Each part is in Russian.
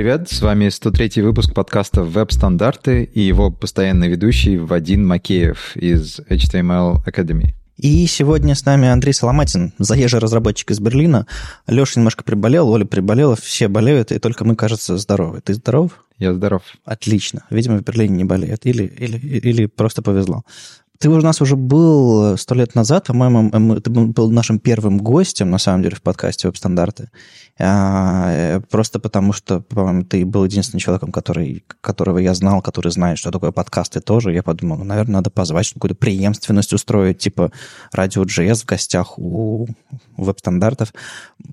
привет! С вами 103-й выпуск подкаста «Веб-стандарты» и его постоянный ведущий Вадим Макеев из HTML Academy. И сегодня с нами Андрей Саломатин, заезжий разработчик из Берлина. Леша немножко приболел, Оля приболела, все болеют, и только мы, кажется, здоровы. Ты здоров? Я здоров. Отлично. Видимо, в Берлине не болеют. Или просто повезло. Ты у нас уже был 100 лет назад, по-моему, ты был нашим первым гостем, на самом деле, в подкасте «Веб-стандарты». Просто потому, что, по-моему, ты был единственным человеком, которого я знал, который знает, что такое подкасты тоже. Я подумал, наверное, надо позвать, чтобы какую-то преемственность устроить, типа «Радио.js» в гостях у «Веб-стандартов».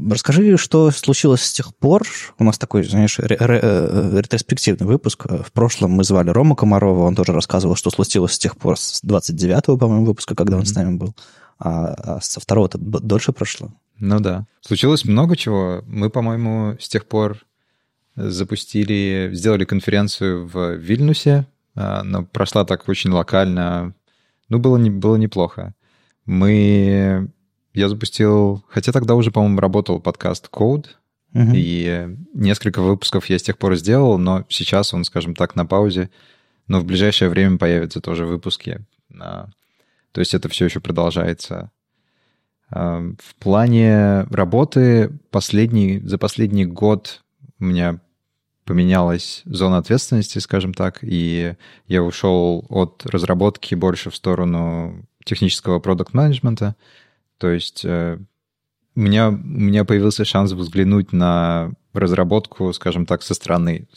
Расскажи, что случилось с тех пор. У нас такой, знаешь, ретроспективный выпуск. В прошлом мы звали Рома Комарова, он тоже рассказывал, что случилось с тех пор с 29-го, по-моему, выпуска, когда он с нами был, а со 2-го-то дольше прошло. Ну да. Случилось много чего. Мы, по-моему, с тех пор сделали конференцию в Вильнюсе, но прошла так очень локально. Ну, было неплохо. Я запустил, хотя тогда уже, по-моему, работал подкаст Code, и несколько выпусков я с тех пор сделал, но сейчас он, скажем так, на паузе, но в ближайшее время появятся тоже выпуски. То есть это все еще продолжается. В плане работы за последний год у меня поменялась зона ответственности, скажем так, и я ушел от разработки больше в сторону технического продакт-менеджмента. То есть у меня появился шанс взглянуть на разработку, скажем так, со стороны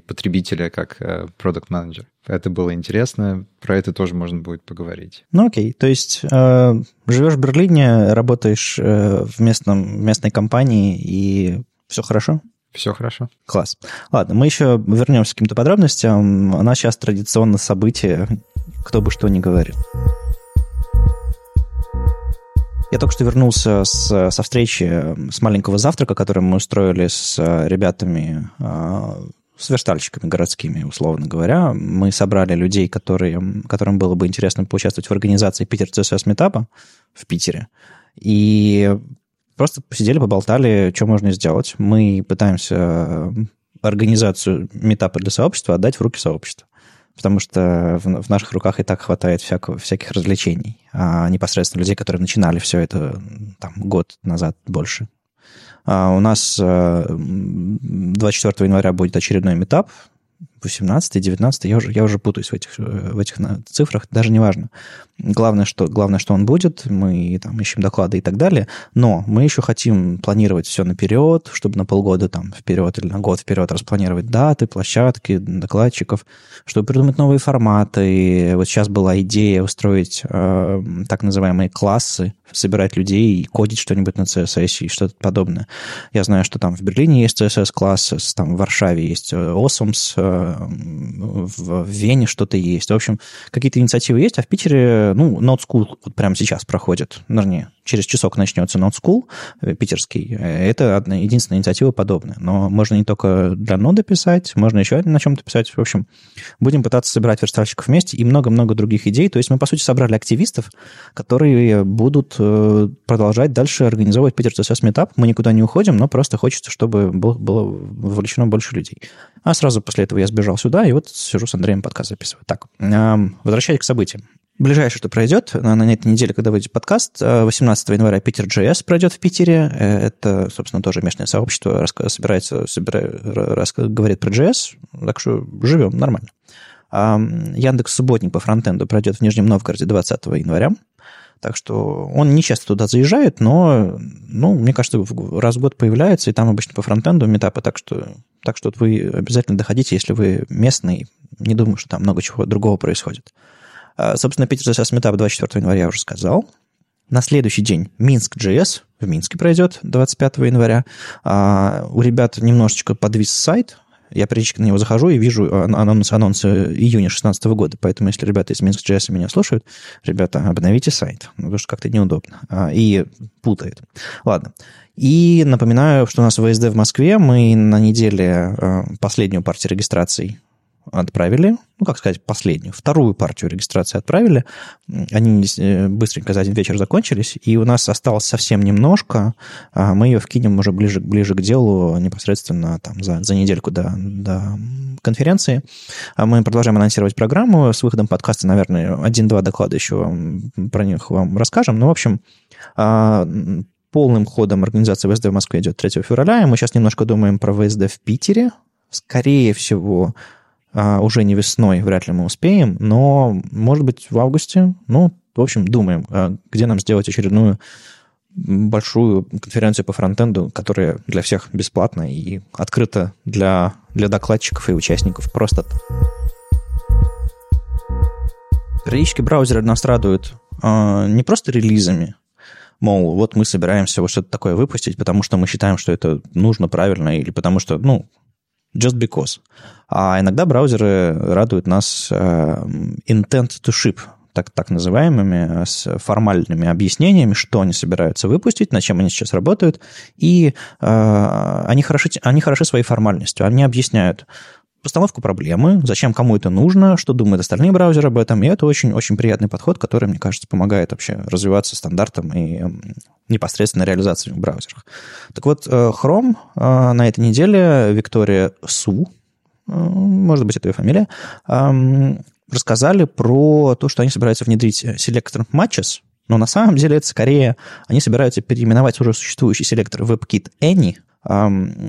потребителя как продакт-менеджер. Это было интересно, про это тоже можно будет поговорить. Ну окей, то есть живешь в Берлине, работаешь в местной компании и все хорошо? Все хорошо. Класс. Ладно, мы еще вернемся к каким-то подробностям. У нас сейчас традиционно событие, кто бы что ни говорил. Я только что вернулся со встречи, с маленького завтрака, который мы устроили с ребятами, с верстальщиками городскими, условно говоря. Мы собрали людей, которым было бы интересно поучаствовать в организации Питер CSS Meetup в Питере. И просто посидели, поболтали, что можно сделать. Мы пытаемся организацию метапа для сообщества отдать в руки сообщества. Потому что в наших руках и так хватает всяких развлечений, непосредственно людей, которые начинали все это там, год назад больше. У нас 24 января будет очередной митап, 18 и 19, я уже путаюсь в этих цифрах, даже не важно. Главное, что он будет, мы там ищем доклады и так далее, но мы еще хотим планировать все наперед, чтобы на полгода там вперед или на год вперед распланировать даты, площадки, докладчиков, чтобы придумать новые форматы. И вот сейчас была идея устроить так называемые классы, собирать людей и кодить что-нибудь на CSS и что-то подобное. Я знаю, что там в Берлине есть CSS-классы, там в Варшаве есть Awesomes, в Вене что-то есть. В общем, какие-то инициативы есть, а в Питере, NodeSchool вот прямо сейчас проходит. Вернее, через часок начнется NodeSchool питерский. Это единственная инициатива подобная. Но можно не только для нода писать, можно еще на чем-то писать. В общем, будем пытаться собирать верстальщиков вместе и много-много других идей. То есть мы, по сути, собрали активистов, которые будут продолжать дальше организовывать Питер CSS Meetup. Мы никуда не уходим, но просто хочется, чтобы было вовлечено больше людей. А сразу после этого я сбежал сюда, и вот сижу с Андреем подкаст записываю. Так, возвращаясь к событиям. Ближайшее, что пройдет на этой неделе, когда выйдет подкаст, 18 января Питер JS пройдет в Питере. Это, собственно, тоже местное сообщество говорит про JS, так что живем нормально. Яндекс.Субботник по фронтенду пройдет в Нижнем Новгороде 20 января. Так что он не часто туда заезжает, но, мне кажется, раз в год появляется, и там обычно по фронтенду митапы, так что вы обязательно доходите, если вы местный, не думаю, что там много чего другого происходит. Собственно, Питер CSS Meetup 24 января я уже сказал. На следующий день Минск JS в Минске пройдет 25 января. У ребят немножечко подвис сайт. Я периодически на него захожу и вижу анонсы июня 2016 года. Поэтому, если ребята из Минск JS меня слушают, ребята, обновите сайт, потому что как-то неудобно и путает. Ладно. И напоминаю, что у нас ВСД в Москве. Мы на неделе последнюю партию регистраций отправили, ну, как сказать, последнюю, вторую партию регистрации отправили. Они быстренько за один вечер закончились, и у нас осталось совсем немножко. Мы ее вкинем уже ближе к делу, непосредственно там, за недельку до конференции. Мы продолжаем анонсировать программу. С выходом подкаста, наверное, 1-2 доклада еще про них вам расскажем. Ну, в общем, полным ходом организация ВСД в Москве идет 3 февраля, и мы сейчас немножко думаем про ВСД в Питере. Скорее всего, уже не весной, вряд ли мы успеем, но, может быть, в августе. Ну, в общем, думаем, где нам сделать очередную большую конференцию по фронтенду, которая для всех бесплатна и открыта для докладчиков и участников просто так. Периодически браузеры нас радуют не просто релизами, мол, вот мы собираемся вот что-то такое выпустить, потому что мы считаем, что это нужно, правильно, или потому что, ну, just because. А иногда браузеры радуют нас intent to ship, так называемыми, с формальными объяснениями, что они собираются выпустить, над чем они сейчас работают, и они хороши своей формальностью. Они объясняют постановку проблемы, зачем кому это нужно, что думают остальные браузеры об этом, и это очень-очень приятный подход, который, мне кажется, помогает вообще развиваться стандартам и непосредственно реализации в браузерах. Так вот, Chrome на этой неделе, Виктория Су, может быть, это ее фамилия, рассказали про то, что они собираются внедрить селектор Matches, но на самом деле это скорее они собираются переименовать уже существующий селектор WebKit Any,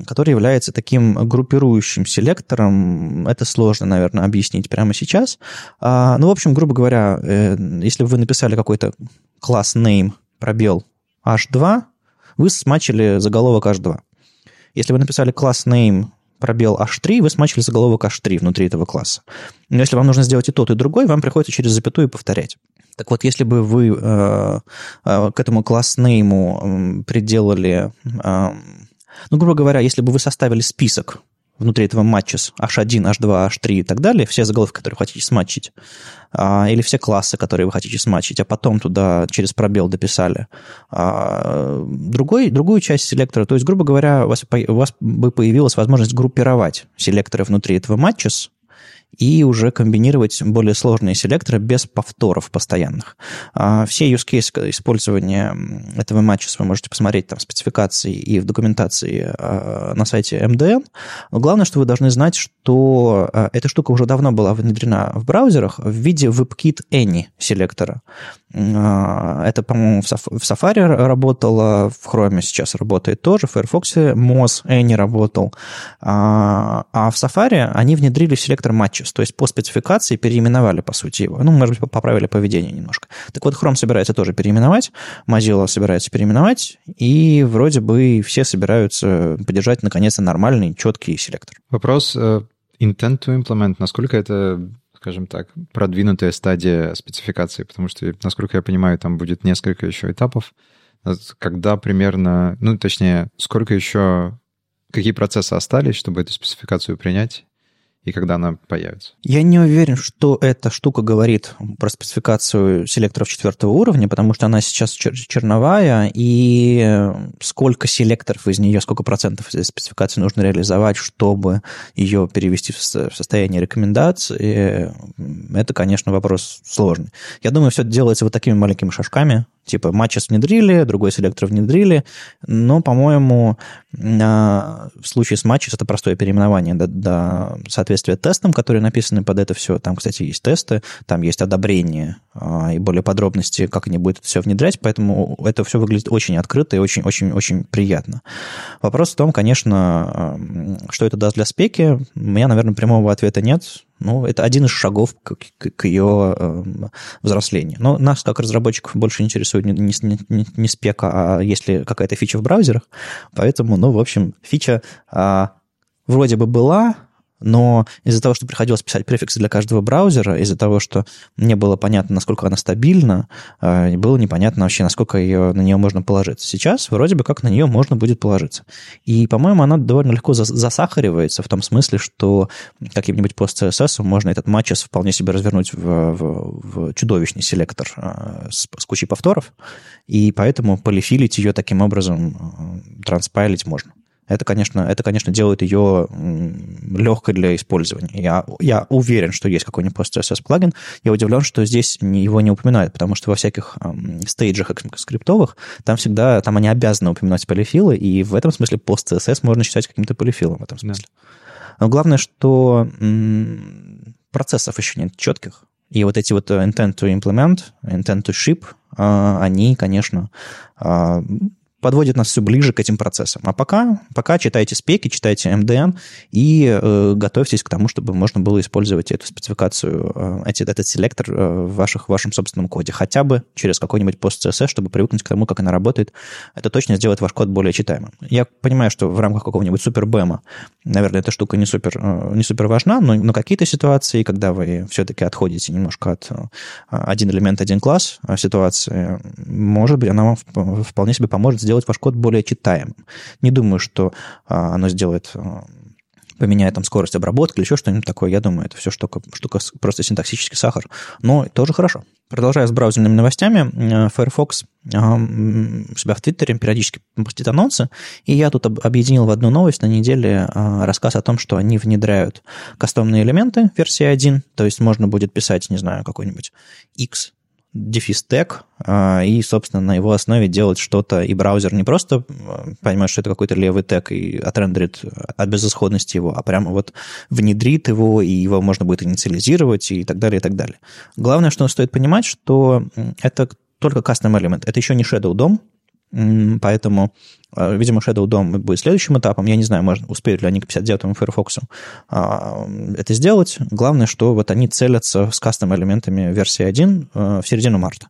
который является таким группирующим селектором. Это сложно, наверное, объяснить прямо сейчас. Ну, в общем, грубо говоря, если вы написали какой-то класс name пробел h2, вы смачили заголовок h2. Если вы написали класс name пробел h3, вы смачили заголовок h3 внутри этого класса. Но если вам нужно сделать и тот, и другой, вам приходится через запятую повторять. Так вот, если бы вы к этому класс name приделали... Ну, грубо говоря, если бы вы составили список внутри этого матча с H1, H2, H3 и так далее, все заголовки, которые вы хотите сматчить, или все классы, которые вы хотите сматчить, а потом туда через пробел дописали другую часть селектора, то есть, грубо говоря, у вас бы появилась возможность группировать селекторы внутри этого матча и уже комбинировать более сложные селекторы без повторов постоянных. Все use case использования этого матча вы можете посмотреть там, в спецификации и в документации на сайте MDN. Но главное, что вы должны знать, что эта штука уже давно была внедрена в браузерах в виде WebKit Any селектора. Это, по-моему, в Safari работало, в Chrome сейчас работает тоже, в Firefox MOS Any работал. А в Safari они внедрили селектор матча. То есть по спецификации переименовали, по сути, его. Ну, может быть, поправили поведение немножко. Так вот, Chrome собирается тоже переименовать, Mozilla собирается переименовать, и вроде бы все собираются поддержать, наконец-то, нормальный, четкий селектор. Вопрос intent to implement. Насколько это, скажем так, продвинутая стадия спецификации? Потому что, насколько я понимаю, там будет несколько еще этапов. Когда примерно... Ну, точнее, сколько еще... Какие процессы остались, чтобы эту спецификацию принять? И когда она появится? Я не уверен, что эта штука говорит про спецификацию селекторов 4 уровня, потому что она сейчас черновая, и сколько селекторов из нее, сколько процентов из спецификации нужно реализовать, чтобы ее перевести в состояние рекомендаций, это, конечно, вопрос сложный. Я думаю, все это делается вот такими маленькими шажками, типа матчес внедрили, другой селектор внедрили, но, по-моему, в случае с матчес это простое переименование до соответствия тестам, которые написаны под это все. Там, кстати, есть тесты, там есть одобрение и более подробности, как они будут все внедрять, поэтому это все выглядит очень открыто и очень-очень-очень приятно. Вопрос в том, конечно, что это даст для спеки. У меня, наверное, прямого ответа нет. Ну, это один из шагов к ее взрослению. Но нас, как разработчиков, больше интересует не спека, а есть ли какая-то фича в браузерах. Поэтому, ну, в общем, фича вроде бы была, но из-за того, что приходилось писать префиксы для каждого браузера, из-за того, что не было понятно, насколько она стабильна, было непонятно вообще, насколько на нее можно положиться. Сейчас вроде бы как на нее можно будет положиться. И, по-моему, она довольно легко засахаривается в том смысле, что каким-нибудь пост-CSS можно этот матчес вполне себе развернуть в чудовищный селектор с кучей повторов, и поэтому полифилить ее таким образом, транспайлить можно. Это, конечно, делает ее легкой для использования. Я уверен, что есть какой-нибудь PostCSS плагин. Я удивлен, что здесь его не упоминают, потому что во всяких стейджах скриптовых там они обязаны упоминать полифилы, и в этом смысле PostCSS можно считать каким-то полифилом в этом смысле. Но главное, что процессов еще нет четких. И вот эти вот intent to implement, intent to ship, они, конечно, подводят нас все ближе к этим процессам. А пока читайте спеки, читайте MDN и готовьтесь к тому, чтобы можно было использовать эту спецификацию, этот селектор в вашем собственном коде. Хотя бы через какой-нибудь PostCSS, чтобы привыкнуть к тому, как она работает. Это точно сделает ваш код более читаемым. Я понимаю, что в рамках какого-нибудь супербэма, наверное, эта штука не супер важна, но какие-то ситуации, когда вы все-таки отходите немножко от один элемент, один класс ситуации, может быть, она вам вполне себе поможет сделать ваш код более читаемым. Не думаю, что оно сделает, поменяет там скорость обработки или еще что-нибудь такое. Я думаю, это все штука просто синтаксический сахар. Но тоже хорошо. Продолжая с браузерными новостями, Firefox у себя в Твиттере периодически постит анонсы, и я тут объединил в одну новость на неделе рассказ о том, что они внедряют кастомные элементы версии 1, то есть можно будет писать, не знаю, какой-нибудь X-тег, и, собственно, на его основе делать что-то, и браузер не просто поймет, что это какой-то левый тег и отрендерит от безысходности его, а прямо вот внедрит его, и его можно будет инициализировать, и так далее, и так далее. Главное, что стоит понимать, что это только custom element, это еще не shadow DOM, поэтому, видимо, shadow DOM будет следующим этапом, я не знаю, успеют ли они к 59-му Firefox это сделать. Главное, что вот они целятся с кастом-элементами версии 1 в середину марта.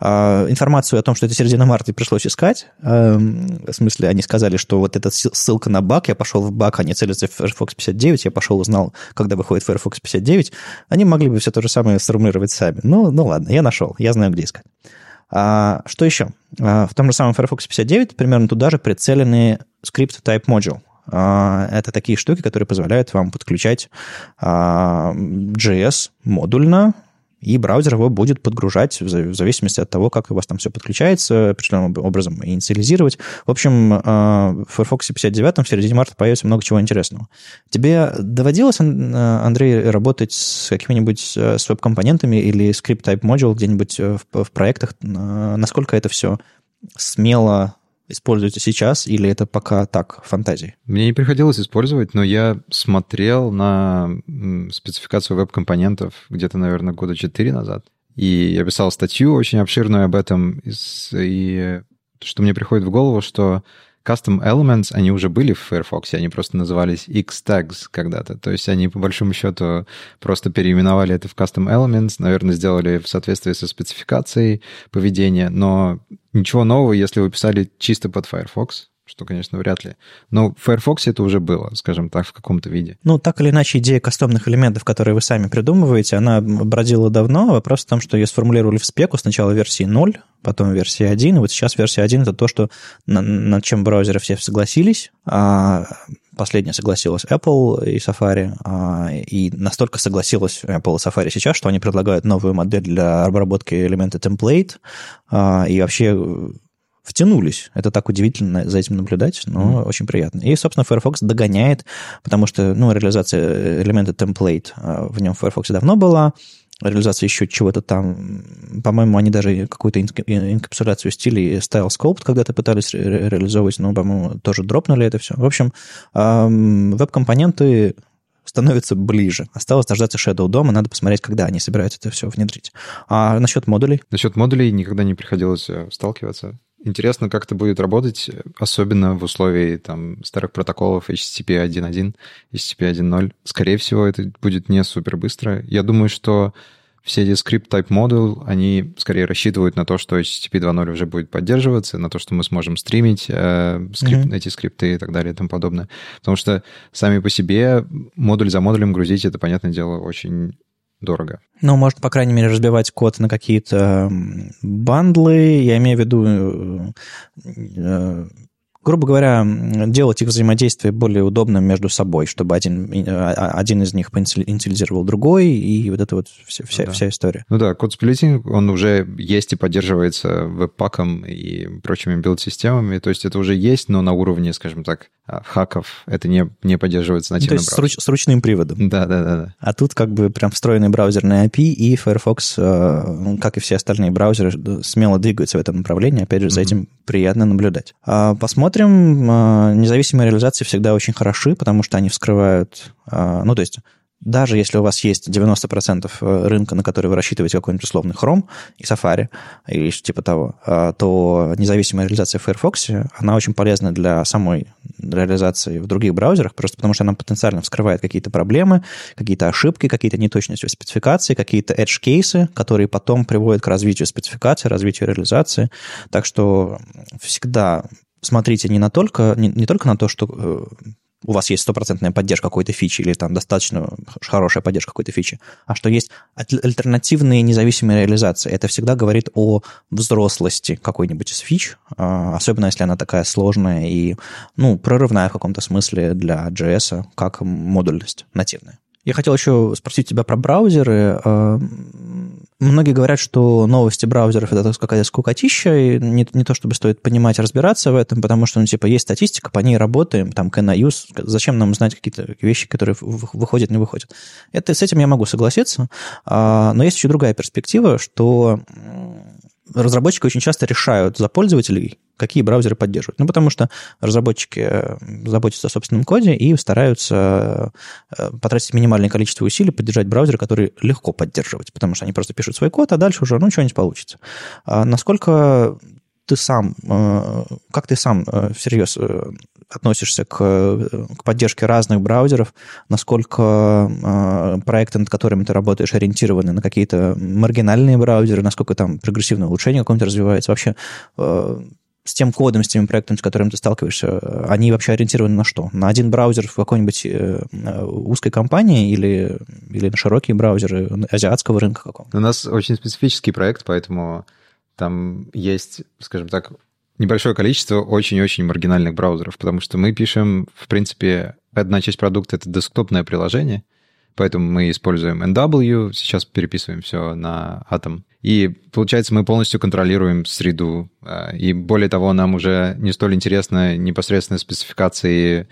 Информацию о том, что это середина марта, пришлось искать. В смысле, они сказали, что вот эта ссылка на баг, я пошел в баг, они целятся в Firefox 59, я пошел, узнал, когда выходит Firefox 59. Они могли бы все то же самое сформулировать сами. Ну ладно, я нашел, я знаю, где искать. Что еще? В том же самом Firefox 59 примерно туда же прицелены скрипт Type Module. Это такие штуки, которые позволяют вам подключать JS модульно, и браузер его будет подгружать в зависимости от того, как у вас там все подключается, определенным образом инициализировать. В общем, в Firefox 59 в середине марта появится много чего интересного. Тебе доводилось, Андрей, работать с какими-нибудь веб-компонентами или скрипт Type Module где-нибудь в проектах? Насколько это все смело используете сейчас, или это пока так, фантазии? Мне не приходилось использовать, но я смотрел на спецификацию веб-компонентов где-то, наверное, года 4 назад. И я писал статью очень обширную об этом. И что мне приходит в голову, что custom elements, они уже были в Firefox, они просто назывались X-tags когда-то. То есть они, по большому счету, просто переименовали это в custom elements, наверное, сделали в соответствии со спецификацией поведения, но ничего нового, если вы писали чисто под Firefox, что, конечно, вряд ли. Но в Firefox это уже было, скажем так, в каком-то виде. Ну, так или иначе, идея кастомных элементов, которые вы сами придумываете, она бродила давно. Вопрос в том, что ее сформулировали в спеку сначала версии 0, потом версии 1. И вот сейчас версия 1 — это то, что над чем браузеры все согласились. Последняя согласилась Apple и Safari, и настолько согласилась Apple и Safari сейчас, что они предлагают новую модель для обработки элемента template, и вообще втянулись. Это так удивительно за этим наблюдать, но очень приятно. И, собственно, Firefox догоняет, потому что реализация элемента template в нем в Firefox давно была, реализация еще чего-то там. По-моему, они даже какую-то инкапсуляцию стилей Style Sculpt когда-то пытались реализовывать, но, по-моему, тоже дропнули это все. В общем, веб-компоненты становятся ближе. Осталось дождаться Shadow DOM, и надо посмотреть, когда они собираются это все внедрить. А насчет модулей? Насчет модулей никогда не приходилось сталкиваться. Интересно, как это будет работать, особенно в условии там старых протоколов HTTP 1.1, HTTP 1.0. Скорее всего, это будет не супер быстро. Я думаю, что все эти скрипт Type Module, они скорее рассчитывают на то, что HTTP 2.0 уже будет поддерживаться, на то, что мы сможем стримить эти скрипты и так далее и тому подобное. Потому что сами по себе модуль за модулем грузить, это, понятное дело, очень дорого. Ну, может, по крайней мере, разбивать код на какие-то бандлы. Я имею в виду грубо говоря, делать их взаимодействие более удобным между собой, чтобы один из них инициализировал другой, и вот это вот вся история. Ну да, код-сплитинг, он уже есть и поддерживается веб-паком и прочими билд-системами, то есть это уже есть, но на уровне, скажем так, хаков это не поддерживается нативным браузером. То есть с ручным приводом. Да. А тут как бы прям встроенный браузерный API, и Firefox, как и все остальные браузеры, смело двигаются в этом направлении, опять же, за этим приятно наблюдать. Посмотрим, независимые реализации всегда очень хороши, потому что они вскрывают, ну, то есть даже если у вас есть 90% рынка, на который вы рассчитываете какой-нибудь условный Chrome и Safari, или что-то типа того, то независимая реализация в Firefox, она очень полезна для самой реализации в других браузерах, просто потому что она потенциально вскрывает какие-то проблемы, какие-то ошибки, какие-то неточности в спецификации, какие-то edge-кейсы, которые потом приводят к развитию спецификации, развитию реализации. Так что всегда смотрите не только на то, что у вас есть стопроцентная поддержка какой-то фичи или там достаточно хорошая поддержка какой-то фичи, а что есть альтернативные независимые реализации. Это всегда говорит о взрослости какой-нибудь из фич, особенно если она такая сложная и, ну, прорывная в каком-то смысле для JS, как модульность нативная. Я хотел еще спросить тебя про браузеры. Многие говорят, что новости браузеров – это какая-то скукотища, и не то чтобы стоит понимать, разбираться в этом, потому что, ну, типа, есть статистика, по ней работаем, там, can I use, зачем нам знать какие-то вещи, которые выходят, не выходят. Это, с этим я могу согласиться, но есть еще другая перспектива, что разработчики очень часто решают за пользователей, какие браузеры поддерживают. Ну, потому что разработчики заботятся о собственном коде и стараются потратить минимальное количество усилий, поддержать браузеры, которые легко поддерживать, потому что они просто пишут свой код, а дальше уже, ну, что-нибудь получится. А насколько ты сам всерьез относишься к поддержке разных браузеров, насколько проекты, над которыми ты работаешь, ориентированы на какие-то маргинальные браузеры, насколько там прогрессивное улучшение какое-нибудь развивается, вообще с тем кодом, с теми проектами, с которыми ты сталкиваешься, они вообще ориентированы на что? На один браузер в какой-нибудь узкой компании или на широкие браузеры азиатского рынка какого-то? У нас очень специфический проект, поэтому там есть, скажем так, небольшое количество очень-очень маргинальных браузеров, потому что мы пишем, в принципе, одна часть продукта — это десктопное приложение, поэтому мы используем NW, сейчас переписываем все на Atom. И, получается, мы полностью контролируем среду. И более того, нам уже не столь интересно непосредственно спецификации,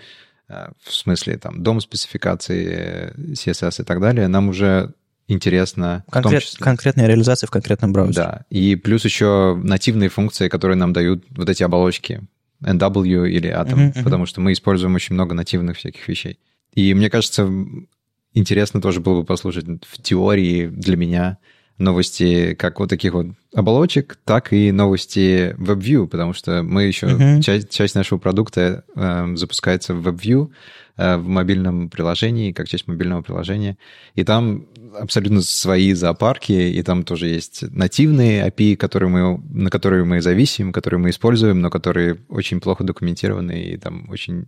в смысле, там, дом-спецификации, CSS и так далее. Нам уже интересно. Конкретная реализация в конкретном браузере. Да, и плюс еще нативные функции, которые нам дают вот эти оболочки NW или Atom, потому что мы используем очень много нативных всяких вещей. И мне кажется, интересно тоже было бы послушать в теории для меня новости как вот таких вот оболочек, так и новости WebView, потому что мы еще часть нашего продукта запускается в WebView, в мобильном приложении, как часть мобильного приложения. И там абсолютно свои зоопарки, и там тоже есть нативные API, на которые мы зависим, которые мы используем, но которые очень плохо документированы, и там очень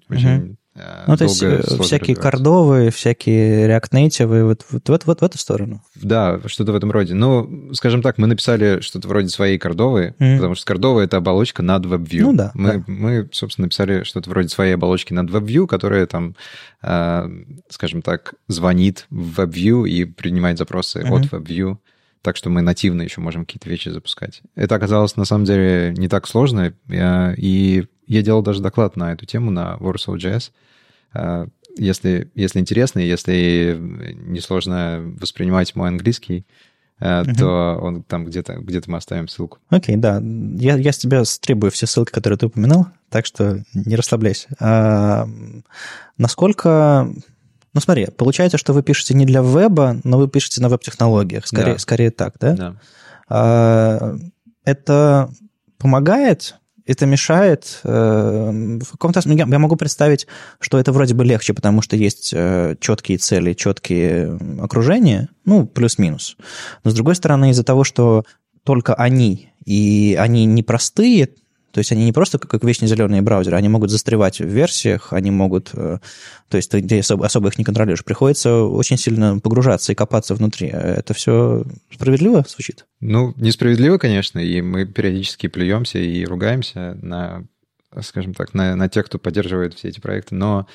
ну, то есть всякие Cordova, всякие React Native, вот в эту сторону. Да, что-то в этом роде. Ну, скажем так, мы написали что-то вроде своей Cordova, потому что Cordova — это оболочка над WebView. Ну да. Мы, собственно, написали что-то вроде своей оболочки над WebView, которая там, скажем так, звонит в WebView и принимает запросы от WebView. Так что мы нативно еще можем какие-то вещи запускать. Это оказалось, на самом деле, не так сложно. Я делал даже доклад на эту тему, на WebKit Any. Если интересно, если несложно воспринимать мой английский, то он там где-то мы оставим ссылку. Окей, да. Я с тебя стребую все ссылки, которые ты упоминал, так что не расслабляйся. Насколько... Ну, смотри, получается, что вы пишете не для веба, но вы пишете на веб-технологиях. Скорее так, да? Да. Это помогает... Это мешает в каком-то смысле. Я могу представить, что это вроде бы легче, потому что есть четкие цели, четкие окружения, ну, плюс-минус. Но, с другой стороны, из-за того, что только они, и они непростые, то есть они не просто как вечно зеленые браузеры, они могут застревать в версиях, они могут... То есть ты особо их не контролируешь. Приходится очень сильно погружаться и копаться внутри. Это все справедливо звучит? Ну, несправедливо, конечно, и мы периодически плюемся и ругаемся на скажем так, на тех, кто поддерживает все эти проекты. Но,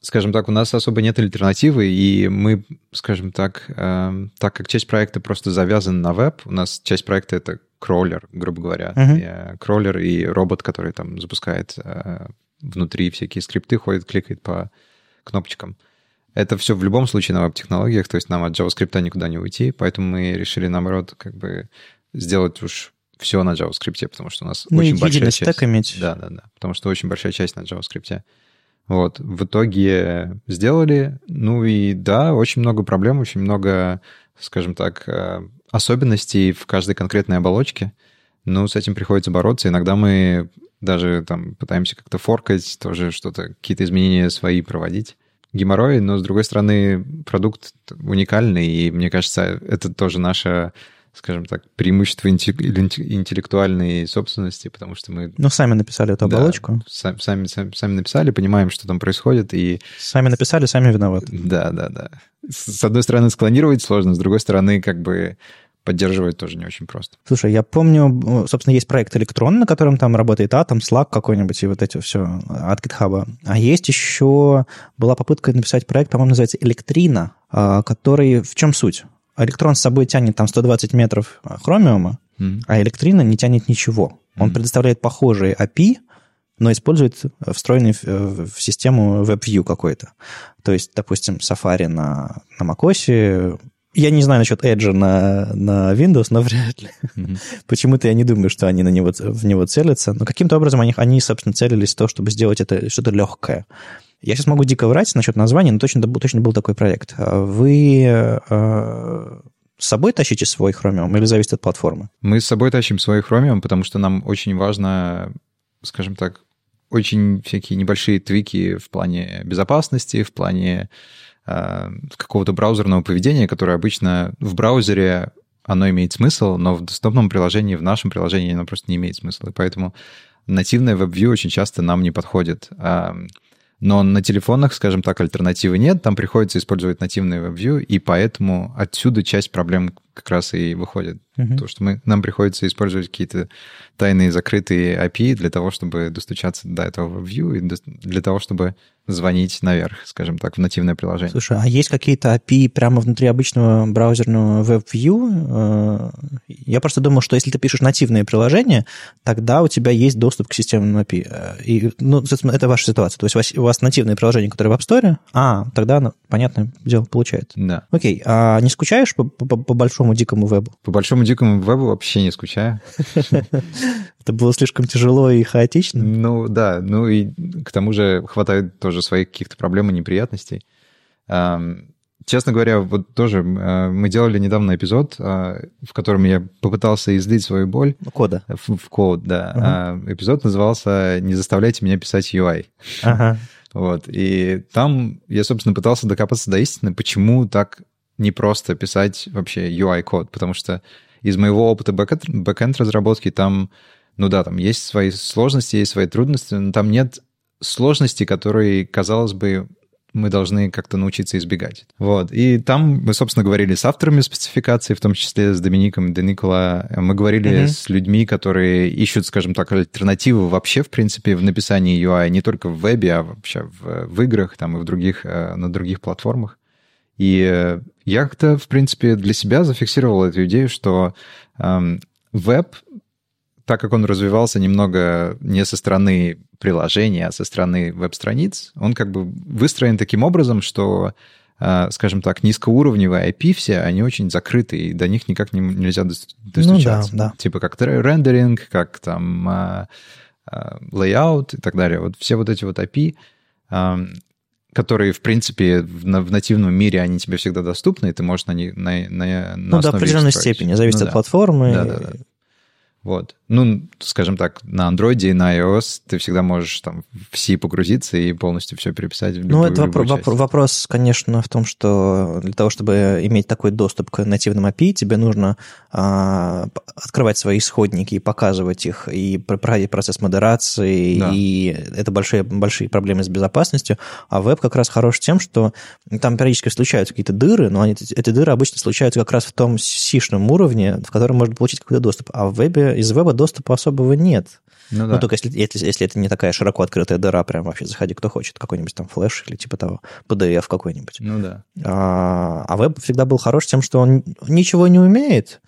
скажем так, у нас особо нет альтернативы, и мы, скажем так, так как часть проекта просто завязана на веб, у нас часть проекта — это кроллер, грубо говоря. Uh-huh. Кроллер и робот, который там запускает внутри всякие скрипты, ходит, кликает по кнопочкам. Это все в любом случае на веб-технологиях, то есть нам от JavaScript никуда не уйти, поэтому мы решили, наоборот, как бы сделать уж все на JavaScript, потому что у нас очень большая часть... иметь. Да, потому что очень большая часть на JavaScript. Вот, в итоге сделали, ну и да, очень много проблем, очень много, скажем так, особенностей в каждой конкретной оболочке, но с этим приходится бороться, иногда мы даже там пытаемся как-то форкать, тоже что-то, какие-то изменения свои проводить. Геморрой, но, с другой стороны, продукт уникальный, и, мне кажется, это тоже наше, скажем так, преимущество интеллектуальной собственности, потому что мы... Ну, сами написали эту оболочку. Да, сами написали, понимаем, что там происходит, и... Сами написали, сами виноваты. Да. С одной стороны, склонировать сложно, с другой стороны, как бы... Поддерживать тоже не очень просто. Слушай, я помню, собственно, есть проект Electron, на котором там работает Atom, Slack какой-нибудь, и вот эти все от GitHub. А есть еще, была попытка написать проект, по-моему, называется Electrina, который, в чем суть? Электрон с собой тянет там 120 метров хромиума, а Electrina не тянет ничего. Он предоставляет похожие API, но использует встроенный в систему WebView какой-то. То есть, допустим, Safari на macOS. Я не знаю насчет Edge на Windows, но вряд ли. Почему-то я не думаю, что они в него целятся. Но каким-то образом они, собственно, целились в то, чтобы сделать это что-то легкое. Я сейчас могу дико врать насчет названия, но точно был такой проект. Вы с собой тащите свой Chromium или зависит от платформы? Мы с собой тащим свой Chromium, потому что нам очень важно, скажем так, очень всякие небольшие твики в плане безопасности, в плане какого-то браузерного поведения, которое обычно в браузере оно имеет смысл, но в доступном приложении, в нашем приложении оно просто не имеет смысла. И поэтому нативное WebView очень часто нам не подходит. Но на телефонах, скажем так, альтернативы нет, там приходится использовать нативное WebView, и поэтому отсюда часть проблем как раз и выходит. Uh-huh. То, что нам приходится использовать какие-то тайные закрытые API для того, чтобы достучаться до этого WebView, и для того, чтобы звонить наверх, скажем так, в нативное приложение. Слушай, а есть какие-то API прямо внутри обычного браузерного WebView? Я просто думал, что если ты пишешь нативное приложение, тогда у тебя есть доступ к системному API. И, ну, собственно, это ваша ситуация. То есть у вас нативное приложение, которое в App Store, тогда оно, понятное дело, получает. Да. Окей, а не скучаешь по большому дикому вебу? По большому дикому вебу вообще не скучаю. Это было слишком тяжело и хаотично. Ну да, ну и к тому же хватает тоже своих каких-то проблем и неприятностей. Честно говоря, вот тоже мы делали недавно эпизод, в котором я попытался излить свою боль. Кода. В Code, да. Угу. Эпизод назывался «Не заставляйте меня писать UI». Ага. Вот. И там я, собственно, пытался докопаться до истины, почему так непросто писать вообще UI-код, потому что из моего опыта бэкэнд разработки там, ну да, там есть свои сложности, есть свои трудности, но там нет сложностей, которые, казалось бы, мы должны как-то научиться избегать. Вот. И там мы, собственно, говорили с авторами спецификации, в том числе с Домиником Де Никола. Мы говорили с людьми, которые ищут, скажем так, альтернативы вообще, в принципе, в написании UI, не только в вебе, а вообще в играх там, и на других платформах. И я как-то, в принципе, для себя зафиксировал эту идею, что веб, так как он развивался немного не со стороны приложения, а со стороны веб-страниц, он как бы выстроен таким образом, что, скажем так, низкоуровневые IP все, они очень закрыты, и до них никак нельзя достучаться. Ну, да. Типа как рендеринг, как там лейаут и так далее. Вот все вот эти вот IP... которые, в принципе, в нативном мире, они тебе всегда доступны, и ты можешь на них... Ну, до определенной степени, зависит от платформы. Да. Вот. Ну, скажем так, на Android и на iOS ты всегда можешь там в C погрузиться и полностью все переписать в любую часть. Ну, это вопрос, конечно, в том, что для того, чтобы иметь такой доступ к нативным API, тебе нужно открывать свои исходники и показывать их, и проходить процесс модерации, и это большие проблемы с безопасностью. А веб как раз хорош тем, что там периодически случаются какие-то дыры, но эти дыры обычно случаются как раз в том C-шном уровне, в котором можно получить какой-то доступ. А в вебе из веба доступа особого нет. Ну, да. Ну только если это не такая широко открытая дыра, прям вообще заходи, кто хочет, какой-нибудь там флеш или типа того, PDF какой-нибудь. Ну да. А веб всегда был хорош тем, что он ничего не умеет,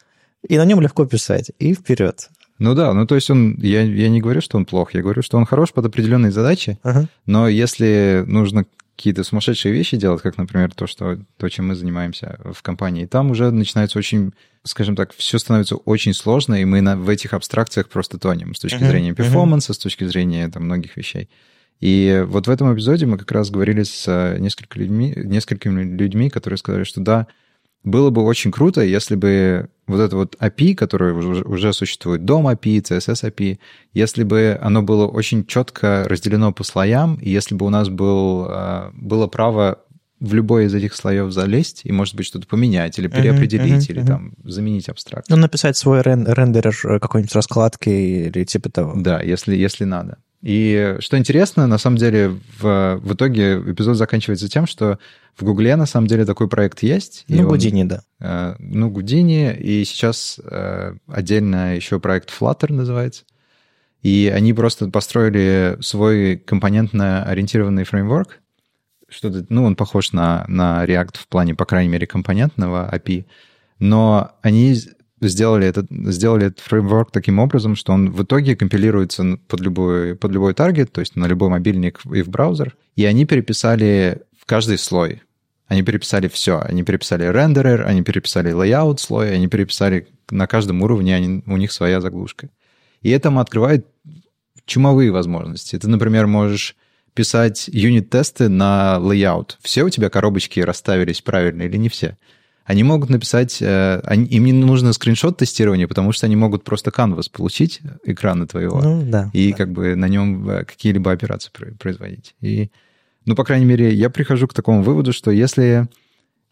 и на нем легко писать, и вперед. Ну да, ну то есть он, я не говорю, что он плох, я говорю, что он хорош под определенные задачи, но если нужно какие-то сумасшедшие вещи делать, как, например, то, чем мы занимаемся в компании, там уже начинается очень, скажем так, все становится очень сложно, и мы в этих абстракциях просто тонем с точки зрения перформанса, с точки зрения там, многих вещей. И вот в этом эпизоде мы как раз говорили с несколькими людьми, которые сказали, что да, было бы очень круто, если бы вот это вот API, которое уже существует, DOM API, CSS API, если бы оно было очень четко разделено по слоям, и если бы у нас было право в любой из этих слоев залезть и, может быть, что-то поменять или переопределить, или там заменить абстракцию. Ну, написать свой рендерер какой-нибудь раскладки или типа того. Да, если надо. И что интересно, на самом деле, в итоге эпизод заканчивается тем, что в Гугле, на самом деле, такой проект есть. Ну, Houdini, да. Houdini, и сейчас отдельно еще проект Flutter называется. И они просто построили свой компонентно-ориентированный фреймворк. Что-то, ну, он похож на React в плане, по крайней мере, компонентного API. Но они... Сделали этот фреймворк таким образом, что он в итоге компилируется под любой таргет, то есть на любой мобильник и в браузер. И они переписали в каждый слой. Они переписали все. Они переписали рендерер, они переписали layout слой, они переписали на каждом уровне, у них своя заглушка. И это открывает чумовые возможности. Ты, например, можешь писать юнит-тесты на layout. Все у тебя коробочки расставились правильно или не все? Они могут написать... им не нужно скриншот тестирования, потому что они могут просто canvas получить, экрана твоего, как бы на нем какие-либо операции производить. И, ну, по крайней мере, я прихожу к такому выводу, что если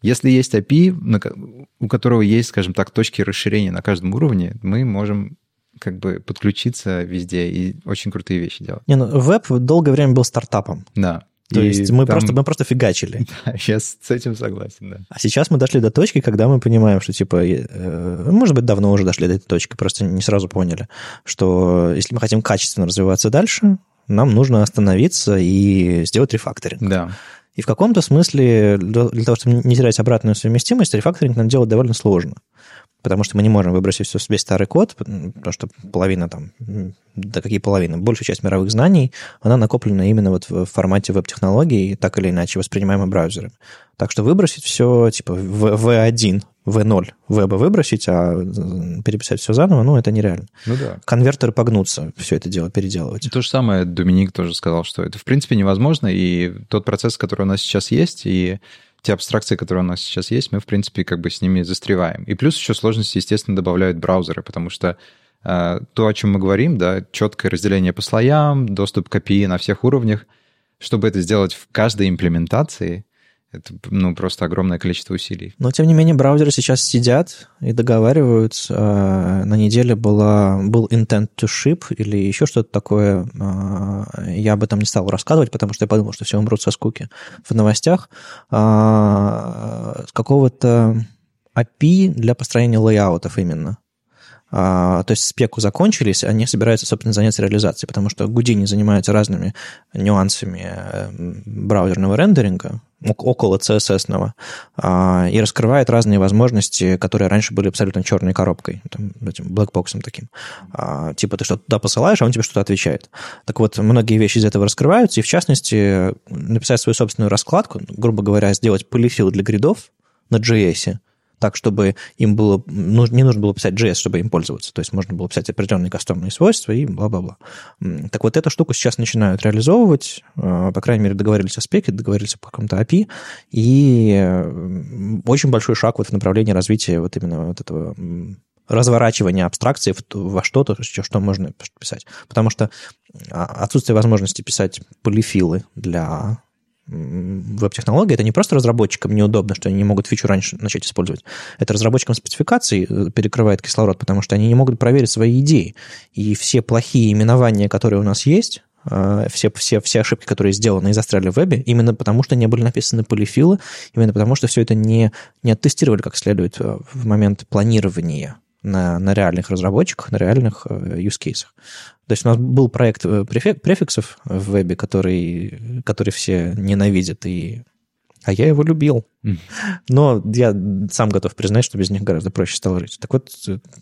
есть API, у которого есть, скажем так, точки расширения на каждом уровне, мы можем как бы подключиться везде и очень крутые вещи делать. Не, ну, веб долгое время был стартапом. Да. То есть мы просто фигачили. Да, я с этим согласен, да. А сейчас мы дошли до точки, когда мы понимаем, что, типа, может быть, давно уже дошли до этой точки, просто не сразу поняли, что если мы хотим качественно развиваться дальше, нам нужно остановиться и сделать рефакторинг. Да. И в каком-то смысле, для того, чтобы не терять обратную совместимость, рефакторинг нам делать довольно сложно. Потому что мы не можем выбросить весь старый код, потому что половина там, да какие половины, большая часть мировых знаний, она накоплена именно вот в формате веб-технологий, так или иначе воспринимаемой браузерами. Так что выбросить все, типа, V1, V0 веба выбросить, а переписать все заново, ну, это нереально. Ну да. Конвертеры погнутся, все это дело переделывать. То же самое Доминик тоже сказал, что это, в принципе, невозможно, и тот процесс, который у нас сейчас есть, и... те абстракции, которые у нас сейчас есть, мы, в принципе, как бы с ними застреваем. И плюс еще сложности, естественно, добавляют браузеры, потому что то, о чем мы говорим, да, четкое разделение по слоям, доступ к API на всех уровнях, чтобы это сделать в каждой имплементации, это, ну, просто огромное количество усилий. Но, тем не менее, браузеры сейчас сидят и договариваются. На неделе был intent to ship или еще что-то такое. Я об этом не стал рассказывать, потому что я подумал, что все умрут со скуки в новостях. С какого-то API для построения лейаутов именно. То есть спеку закончились, они собираются, собственно, заняться реализацией, потому что Houdini занимаются разными нюансами браузерного рендеринга, около CSS-ного, и раскрывает разные возможности, которые раньше были абсолютно черной коробкой, там, этим блэкбоксом таким. Типа ты что-то туда посылаешь, а он тебе что-то отвечает. Так вот, многие вещи из этого раскрываются, и, в частности, написать свою собственную раскладку, грубо говоря, сделать полифил для гридов на JS-е, так, чтобы им было... не нужно было писать JS, чтобы им пользоваться. То есть можно было писать определенные кастомные свойства и бла-бла-бла. Так вот, эту штуку сейчас начинают реализовывать. По крайней мере, договорились о спеке, договорились о каком-то API. И очень большой шаг вот в направлении развития вот именно вот этого разворачивания абстракции во что-то, что можно писать. Потому что отсутствие возможности писать полифилы для... веб-технологии, это не просто разработчикам неудобно, что они не могут фичу раньше начать использовать. Это разработчикам спецификаций перекрывает кислород, потому что они не могут проверить свои идеи. И все плохие именования, которые у нас есть, все ошибки, которые сделаны и застряли в вебе, именно потому что не были написаны полифилы, именно потому что все это не оттестировали как следует в момент планирования на реальных разработчиках, на реальных юзкейсах. То есть у нас был проект префиксов в вебе, который все ненавидят, а я его любил. Но я сам готов признать, что без них гораздо проще стало жить. Так вот,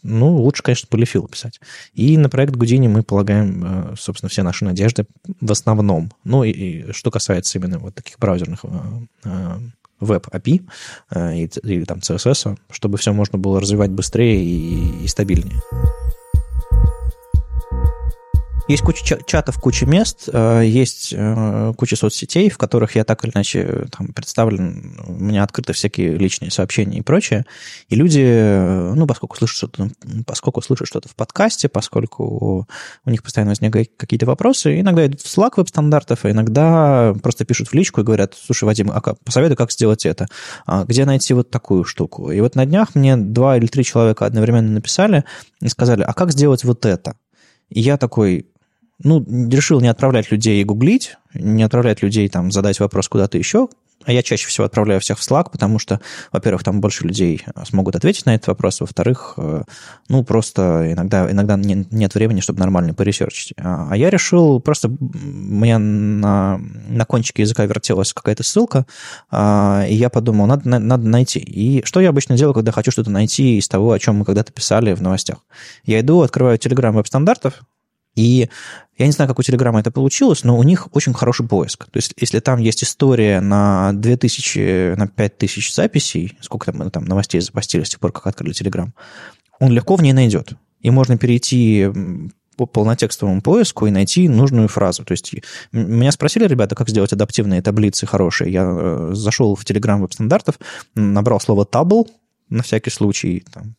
лучше, конечно, полифилы писать. И на проект Houdini мы полагаем, собственно, все наши надежды в основном. И что касается именно вот таких браузерных веб-API и там CSS, чтобы все можно было развивать быстрее и стабильнее. Есть куча чатов, куча мест, есть куча соцсетей, в которых я так или иначе там представлен, у меня открыты всякие личные сообщения и прочее, и люди, поскольку слышат что-то в подкасте, поскольку у них постоянно возникают какие-то вопросы, иногда идут в Slack веб-стандартов, а иногда просто пишут в личку и говорят: слушай, Вадим, посоветуй, как сделать это, где найти вот такую штуку. И вот на днях мне 2 или 3 человека одновременно написали и сказали: а как сделать вот это? И я такой... решил не отправлять людей и гуглить, не отправлять людей там задать вопрос куда-то еще. А я чаще всего отправляю всех в Slack, потому что, во-первых, там больше людей смогут ответить на этот вопрос, во-вторых, просто иногда нет времени, чтобы нормально поресерчить. А я решил, просто у меня на кончике языка вертелась какая-то ссылка, и я подумал, надо найти. И что я обычно делаю, когда хочу что-то найти из того, о чем мы когда-то писали в новостях? Я иду, открываю Telegram веб-стандартов, и я не знаю, как у Телеграма это получилось, но у них очень хороший поиск. То есть, если там есть история на 2000, на 5000 записей, сколько там новостей запостили с тех пор, как открыли Телеграм, он легко в ней найдет. И можно перейти по полнотекстовому поиску и найти нужную фразу. То есть, меня спросили ребята, как сделать адаптивные таблицы хорошие. Я зашел в Телеграм веб-стандартов, набрал слово «table» на всякий случай, там,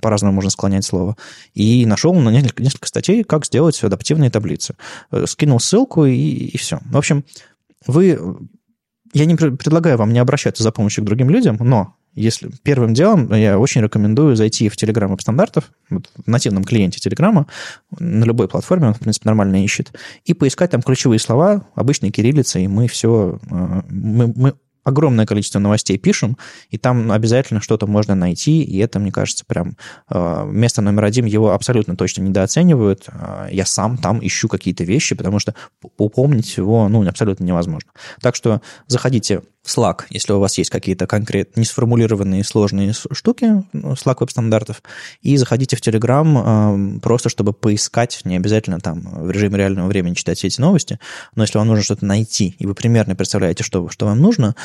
по-разному можно склонять слово, и нашел на несколько статей, как сделать адаптивные таблицы. Скинул ссылку, и все. В общем, я не предлагаю вам не обращаться за помощью к другим людям, но если первым делом я очень рекомендую зайти в Telegram веб-стандартов, в нативном клиенте Телеграма, на любой платформе, он, в принципе, нормально ищет, и поискать там ключевые слова, обычной кириллицей, и мы огромное количество новостей пишем, и там обязательно что-то можно найти, и это, мне кажется, прям место номер 1, его абсолютно точно недооценивают. Я сам там ищу какие-то вещи, потому что упомнить его, абсолютно невозможно. Так что заходите в Slack, если у вас есть какие-то конкретно несформулированные сложные штуки, Slack веб-стандартов, и заходите в Telegram просто, чтобы поискать, не обязательно там в режиме реального времени читать все эти новости, но если вам нужно что-то найти, и вы примерно представляете, что вам нужно,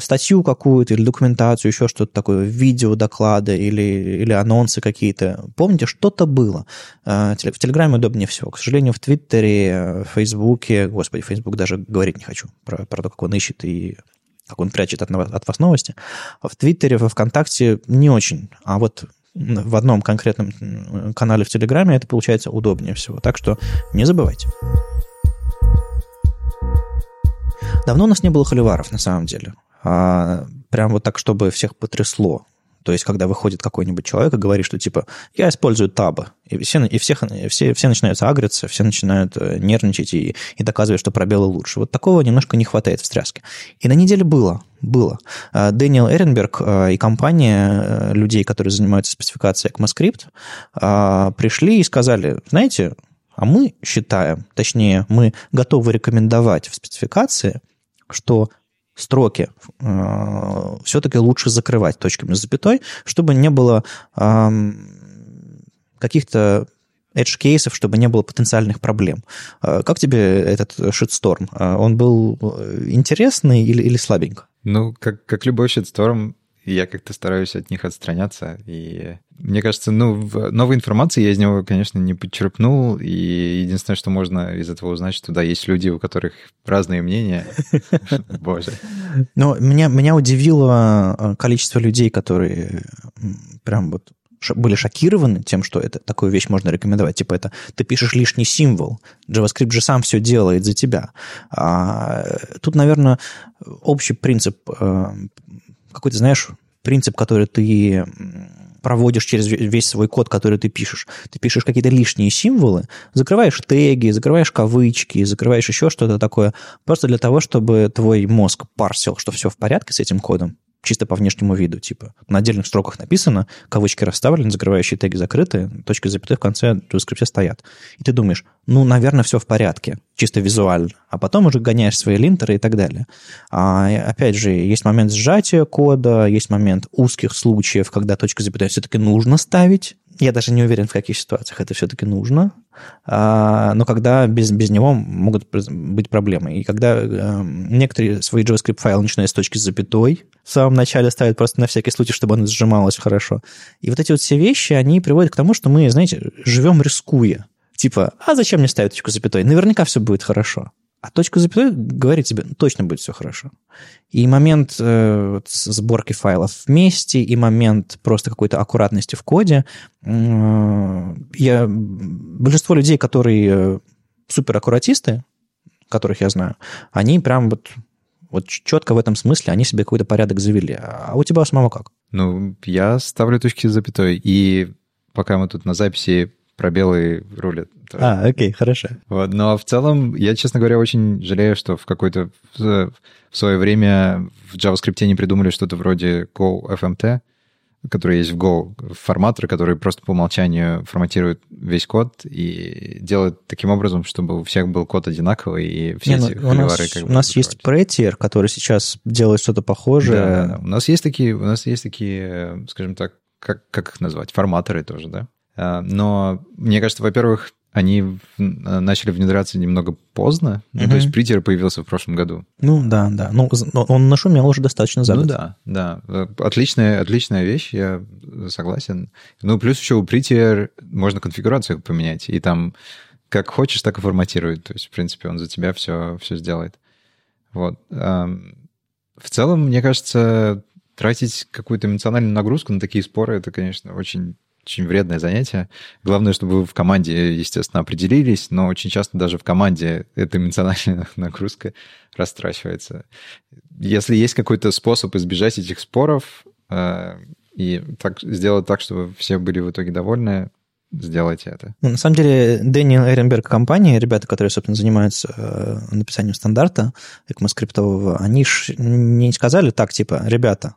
статью какую-то или документацию, еще что-то такое, видео, доклады или анонсы какие-то, помните, что-то было. В Телеграме удобнее всего. К сожалению, в Твиттере, в Фейсбуке, Фейсбук даже говорить не хочу про то, как он ищет и как он прячет от вас новости. В Твиттере, во ВКонтакте не очень. А вот в одном конкретном канале в Телеграме это получается удобнее всего. Так что не забывайте. Давно у нас не было холиваров, на самом деле. Прям вот так, чтобы всех потрясло. То есть, когда выходит какой-нибудь человек и говорит, что типа я использую табы, и все начинают агриться, все начинают нервничать и доказывать, что пробелы лучше. Вот такого немножко не хватает встряски. И на неделе было. Дэниэль Эренберг и компания людей, которые занимаются спецификацией ECMAScript, пришли и сказали: знаете, а мы считаем, точнее, мы готовы рекомендовать в спецификации, что строки все-таки лучше закрывать точками с запятой, чтобы не было каких-то edge-кейсов, чтобы не было потенциальных проблем. Как тебе этот shitstorm? Он был интересный или слабенько? Как любой shitstorm, я как-то стараюсь от них отстраняться. И мне кажется, новой информации я из него, конечно, не подчерпнул. И единственное, что можно из этого узнать, что да, есть люди, у которых разные мнения. Боже. Но меня удивило количество людей, которые прям вот были шокированы тем, что такую вещь можно рекомендовать. Типа это ты пишешь лишний символ, JavaScript же сам все делает за тебя. Тут, наверное, общий принцип... какой-то, знаешь, принцип, который ты проводишь через весь свой код, который ты пишешь. Ты пишешь какие-то лишние символы, закрываешь теги, закрываешь кавычки, закрываешь еще что-то такое, просто для того, чтобы твой мозг парсил, что все в порядке с этим кодом, чисто по внешнему виду, типа. На отдельных строках написано, кавычки расставлены, закрывающие теги закрыты, точки запятые в конце JavaScript стоят. И ты думаешь, ну, наверное, все в порядке, чисто визуально. А потом уже гоняешь свои линтеры и так далее. А, опять же, есть момент сжатия кода, есть момент узких случаев, когда точку запятую все-таки нужно ставить. Я даже не уверен, в каких ситуациях это все-таки нужно. Но когда без него могут быть проблемы. И когда некоторые свои JavaScript-файлы начинают с точки с запятой, в самом начале ставят просто на всякий случай, чтобы оно сжималось хорошо. И вот эти вот все вещи, они приводят к тому, что мы, знаете, живем рискуя. Типа, а зачем мне ставить точку с запятой? Наверняка все будет хорошо. А точка с запятой говорит тебе, точно будет все хорошо. И момент сборки файлов вместе, и момент просто какой-то аккуратности в коде. Большинство людей, которые супераккуратисты, которых я знаю, они прям вот четко в этом смысле, они себе какой-то порядок завели. А у тебя самого как? Ну, я ставлю точки с запятой. И пока мы тут на записи пробелы рулят. А, окей, хорошо. Вот. Но в целом, я, честно говоря, очень жалею, что в свое время в JavaScript не придумали что-то вроде GoFMT, который есть в Go, форматор, который просто по умолчанию форматирует весь код и делает таким образом, чтобы у всех был код одинаковый, и все эти холивары... У нас есть Prettier, который сейчас делает что-то похожее. Да, у нас есть такие, скажем так, как их назвать, форматоры тоже, да? Но, мне кажется, во-первых, они начали внедряться немного поздно. Ну, то есть Prettier появился в прошлом году. Ну, да. Ну, он нашумел уже достаточно за год. Ну, да. Отличная вещь, я согласен. Ну, плюс еще у Prettier можно конфигурацию поменять. И там как хочешь, так и форматирует. То есть, в принципе, он за тебя все сделает. Вот. В целом, мне кажется, тратить какую-то эмоциональную нагрузку на такие споры, это, конечно, очень вредное занятие. Главное, чтобы вы в команде, естественно, определились, но очень часто даже в команде эта эмоциональная нагрузка растрачивается. Если есть какой-то способ избежать этих споров и сделать так, чтобы все были в итоге довольны, сделайте это. Ну, на самом деле, Дэниэль Эренберг компания, ребята, которые, собственно, занимаются написанием стандарта ECMAScript'ового, они же не сказали так, типа, ребята,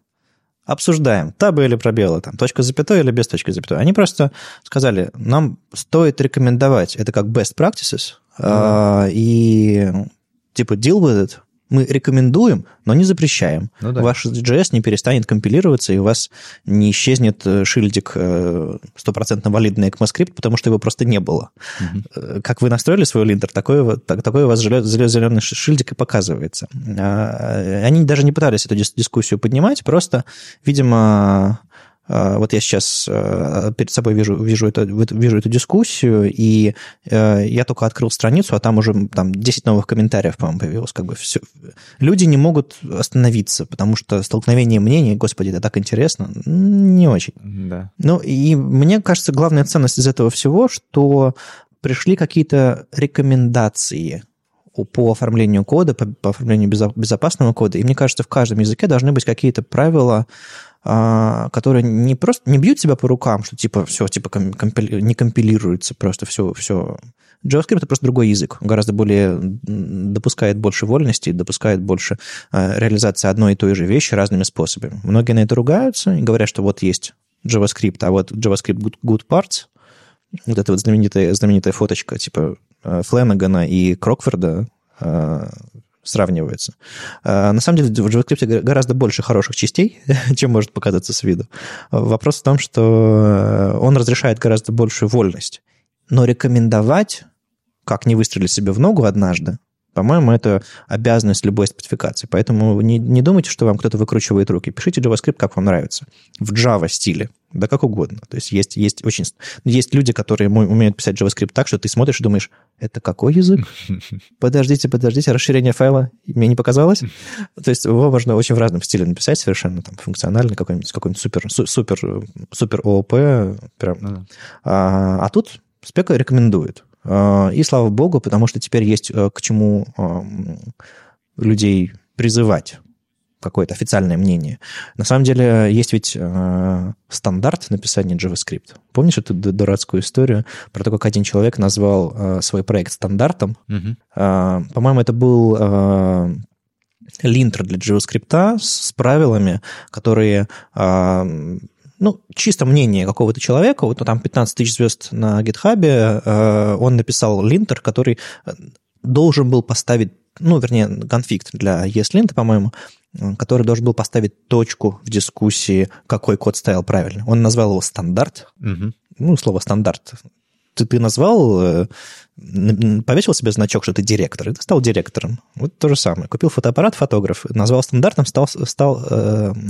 обсуждаем, табы или пробелы, там, точка с запятой или без точки с запятой. Они просто сказали, нам стоит рекомендовать, это как best practices, и типа deal with it. Мы рекомендуем, но не запрещаем. Ну, да. Ваш JS не перестанет компилироваться, и у вас не исчезнет шильдик 100% валидный ECMAScript, потому что его просто не было. Mm-hmm. Как вы настроили свой линтер, такой у вас зеленый шильдик и показывается. Они даже не пытались эту дискуссию поднимать, просто, видимо... Вот я сейчас перед собой вижу эту дискуссию, и я только открыл страницу, а там уже 10 новых комментариев, по-моему, появилось. Как бы все. Люди не могут остановиться, потому что столкновение мнений, господи, это так интересно, не очень. Да. Ну, и мне кажется, главная ценность из этого всего, что пришли какие-то рекомендации по оформлению кода, по оформлению безопасного кода, и мне кажется, в каждом языке должны быть какие-то правила, которые не просто не бьют тебя по рукам, что типа все, типа не компилируется, просто все. JavaScript — это просто другой язык, гораздо более допускает больше вольности, допускает больше реализации одной и той же вещи разными способами. Многие на это ругаются и говорят, что вот есть JavaScript, а вот JavaScript good parts, вот эта вот знаменитая фоточка типа Фленагана и Крокфорда сравнивается. На самом деле в JavaScript гораздо больше хороших частей, чем может показаться с виду. Вопрос в том, что он разрешает гораздо большую вольность. Но рекомендовать, как не выстрелить себе в ногу однажды, по-моему, это обязанность любой спецификации. Поэтому не думайте, что вам кто-то выкручивает руки. Пишите JavaScript, как вам нравится. В Java стиле. Да как угодно. То есть есть люди, которые умеют писать JavaScript так, что ты смотришь и думаешь, это какой язык? Подождите, расширение файла мне не показалось? То есть его можно очень в разном стиле написать совершенно, там, функционально, какой-нибудь супер ООП. Прям. А тут спека рекомендует. И слава богу, потому что теперь есть к чему людей призывать, какое-то официальное мнение. На самом деле есть ведь стандарт написания JavaScript. Помнишь эту дурацкую историю про то, как один человек назвал свой проект стандартом? По-моему, это был линтер для JavaScript с правилами, которые... Ну, чисто мнение какого-то человека, вот там 15 тысяч звезд на гитхабе, он написал линтер, который должен был поставить, ну, вернее, конфиг для ESLint, по-моему, который должен был поставить точку в дискуссии, какой код стоял правильно. Он назвал его стандарт. Угу. Ну, слово стандарт. Ты назвал, повесил себе значок, что ты директор, и ты стал директором. Вот то же самое. Купил фотоаппарат, фотограф, назвал стандартом, стал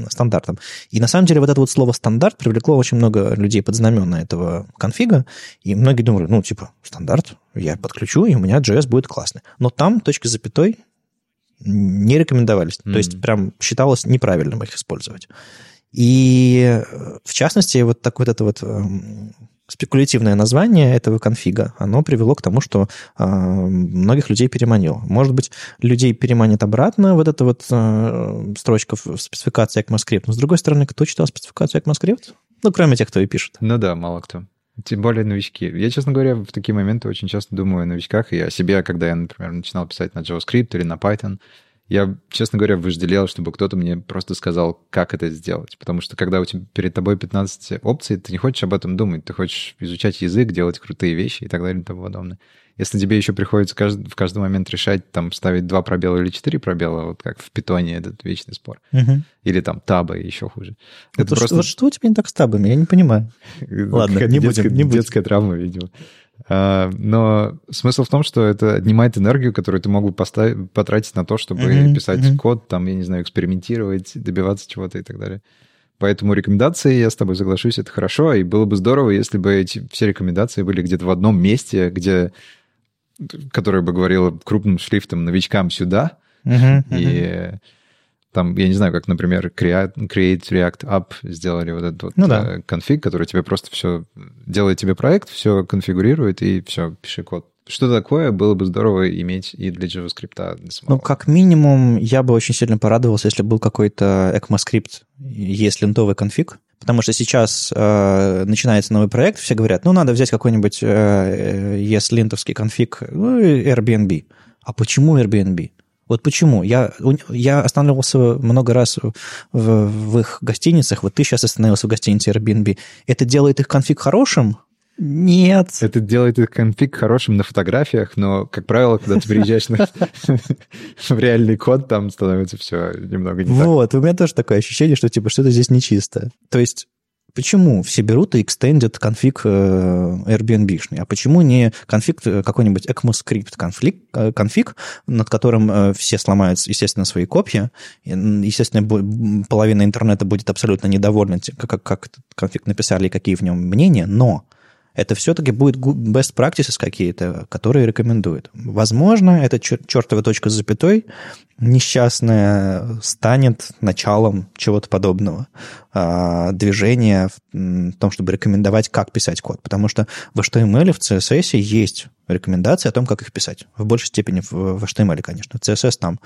стандартом. И на самом деле вот это вот слово «стандарт» привлекло очень много людей под знамена этого конфига, и многие думали, ну, типа, стандарт, я подключу, и у меня JS будет классный. Но там точки с запятой не рекомендовались. Mm-hmm. То есть прям считалось неправильным их использовать. И в частности, вот так вот это вот... спекулятивное название этого конфига, оно привело к тому, что многих людей переманило. Может быть, людей переманит обратно вот эта вот строчка в спецификации ECMAScript. Но, с другой стороны, кто читал спецификацию ECMAScript? Ну, кроме тех, кто и пишет. Ну да, мало кто. Тем более новички. Я, честно говоря, в такие моменты очень часто думаю о новичках и о себе, когда я, например, начинал писать на JavaScript или на Python. Я, честно говоря, вожделел, чтобы кто-то мне просто сказал, как это сделать. Потому что, когда у тебя перед тобой 15 опций, ты не хочешь об этом думать. Ты хочешь изучать язык, делать крутые вещи и так далее и тому подобное. Если тебе еще приходится в каждый момент решать, там, ставить 2 пробела или 4 пробела, вот как в питоне этот вечный спор. Угу. Или там табы, еще хуже. Вот это просто... что у тебя не так с табами? Я не понимаю. Ладно, не будем. Детская травма, видимо. Но смысл в том, что это отнимает энергию, которую ты мог бы потратить на то, чтобы писать код, там, я не знаю, экспериментировать, добиваться чего-то и так далее. Поэтому рекомендации, я с тобой соглашусь, это хорошо, и было бы здорово, если бы эти все рекомендации были где-то в одном месте, где, которое бы говорило крупным шрифтом новичкам сюда, и... Там, я не знаю, как, например, Create React App сделали вот этот вот конфиг, который тебе просто все делает тебе проект, все конфигурирует и все, пиши код. Что такое было бы здорово иметь и для JavaScript самого. Ну, как минимум, я бы очень сильно порадовался, если был какой-то ECMAScript, есть линтовый конфиг, потому что сейчас начинается новый проект, все говорят, ну, надо взять какой-нибудь ESLint-овский конфиг, ну, Airbnb. А почему Airbnb? Вот почему? Я останавливался много раз в их гостиницах. Вот ты сейчас остановился в гостинице Airbnb. Это делает их конфиг хорошим? Нет. Это делает их конфиг хорошим на фотографиях, но, как правило, когда ты приезжаешь в реальный код, там становится все немного не так. Вот, у меня тоже такое ощущение, что типа что-то здесь нечисто. То есть... Почему все берут и экстендят конфиг Airbnb-шный? А почему не конфиг какой-нибудь ECMAScript конфиг, над которым все сломают, естественно, свои копья? Естественно, половина интернета будет абсолютно недовольна, как конфиг написали и какие в нем мнения, но это все-таки будет best practices какие-то, которые рекомендуют. Возможно, эта чертова точка с запятой несчастная станет началом чего-то подобного движения в том, чтобы рекомендовать, как писать код. Потому что в HTML, в CSS есть рекомендации о том, как их писать. В большей степени в HTML, конечно. В CSS там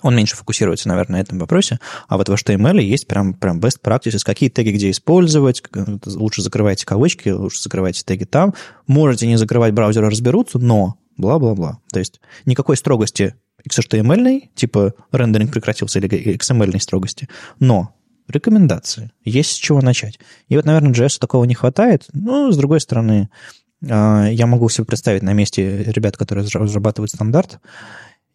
он меньше фокусируется, наверное, на этом вопросе. А вот в HTML есть прям best practices, какие теги где использовать, лучше закрывайте кавычки, лучше закрывайте теги там. Можете не закрывать, браузеры разберутся, но бла-бла-бла. То есть никакой строгости XHTML-ной, типа рендеринг прекратился, или XML-ной строгости, но рекомендации. Есть с чего начать. И вот, наверное, JS такого не хватает. Но, с другой стороны, я могу себе представить на месте ребят, которые разрабатывают стандарт,